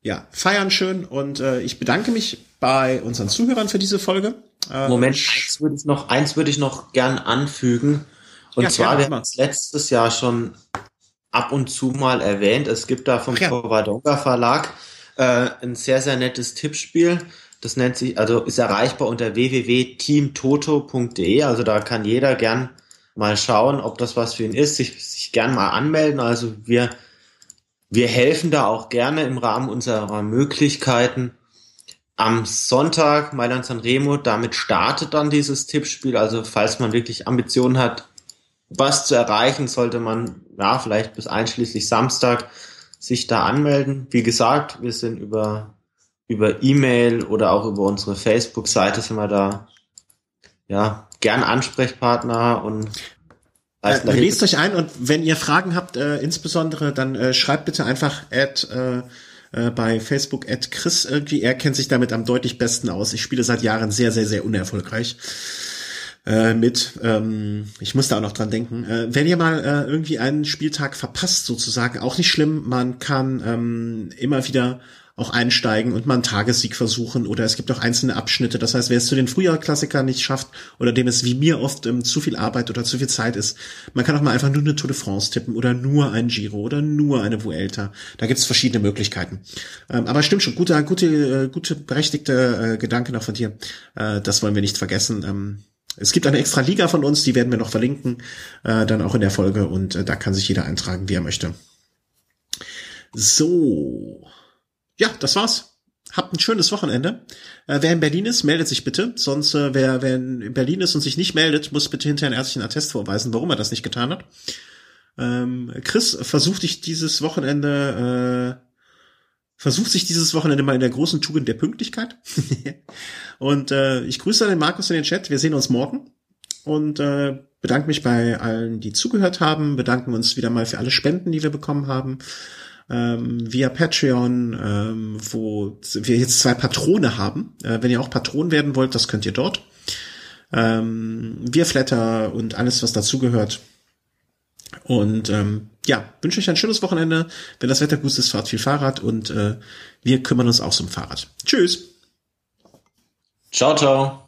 ja, feiern schön und äh, ich bedanke mich bei unseren Zuhörern für diese Folge. Äh, Moment, eins würde ich noch, eins würde ich noch gern anfügen und ja, zwar, wir haben es letztes Jahr schon ab und zu mal erwähnt, es gibt da vom Covadonga ja. Verlag äh, ein sehr, sehr nettes Tippspiel. Das nennt sich, also ist erreichbar unter w w w punkt team toto punkt d e. Also da kann jeder gern mal schauen, ob das was für ihn ist, sich, sich gern mal anmelden. Also wir, wir helfen da auch gerne im Rahmen unserer Möglichkeiten. Am Sonntag Mailand Sanremo, damit startet dann dieses Tippspiel. Also falls man wirklich Ambitionen hat, was zu erreichen, sollte man ja vielleicht bis einschließlich Samstag sich da anmelden. Wie gesagt, wir sind über über E-Mail oder auch über unsere Facebook-Seite sind wir da ja gern Ansprechpartner und äh, lest euch ein, und wenn ihr Fragen habt, äh, insbesondere, dann äh, schreibt bitte einfach at äh, äh, bei Facebook at Chris irgendwie. Er kennt sich damit am deutlich besten aus. Ich spiele seit Jahren sehr, sehr, sehr unerfolgreich mit, ähm, ich muss da auch noch dran denken, äh, wenn ihr mal äh, irgendwie einen Spieltag verpasst sozusagen, auch nicht schlimm, man kann ähm, immer wieder auch einsteigen und mal einen Tagessieg versuchen, oder es gibt auch einzelne Abschnitte, das heißt, wer es zu den Frühjahrsklassikern nicht schafft oder dem es wie mir oft ähm, zu viel Arbeit oder zu viel Zeit ist, man kann auch mal einfach nur eine Tour de France tippen oder nur ein Giro oder nur eine Vuelta, da gibt's verschiedene Möglichkeiten, ähm, aber stimmt schon, gute, gute, äh, gute berechtigte äh, Gedanke noch von dir, äh, das wollen wir nicht vergessen. ähm, Es gibt eine extra Liga von uns, die werden wir noch verlinken, äh, dann auch in der Folge, und äh, da kann sich jeder eintragen, wie er möchte. So. Ja, das war's. Habt ein schönes Wochenende. Äh, wer in Berlin ist, meldet sich bitte. Sonst, äh, wer, wer in Berlin ist und sich nicht meldet, muss bitte hinterher einen ärztlichen Attest vorweisen, warum er das nicht getan hat. Ähm, Chris, versuch dich dieses Wochenende, äh, versucht sich dieses Wochenende mal in der großen Tugend der Pünktlichkeit. Und äh, ich grüße den Markus in den Chat. Wir sehen uns morgen. Und äh, bedanke mich bei allen, die zugehört haben. Bedanken uns wieder mal für alle Spenden, die wir bekommen haben. Ähm, via Patreon, ähm, wo wir jetzt zwei Patrone haben. Äh, wenn ihr auch Patron werden wollt, das könnt ihr dort. Ähm, via Flatter und alles, was dazugehört. Und ähm, ja, wünsche euch ein schönes Wochenende. Wenn das Wetter gut ist, fahrt viel Fahrrad, und äh, wir kümmern uns auch um Fahrrad. Tschüss. Ciao, ciao.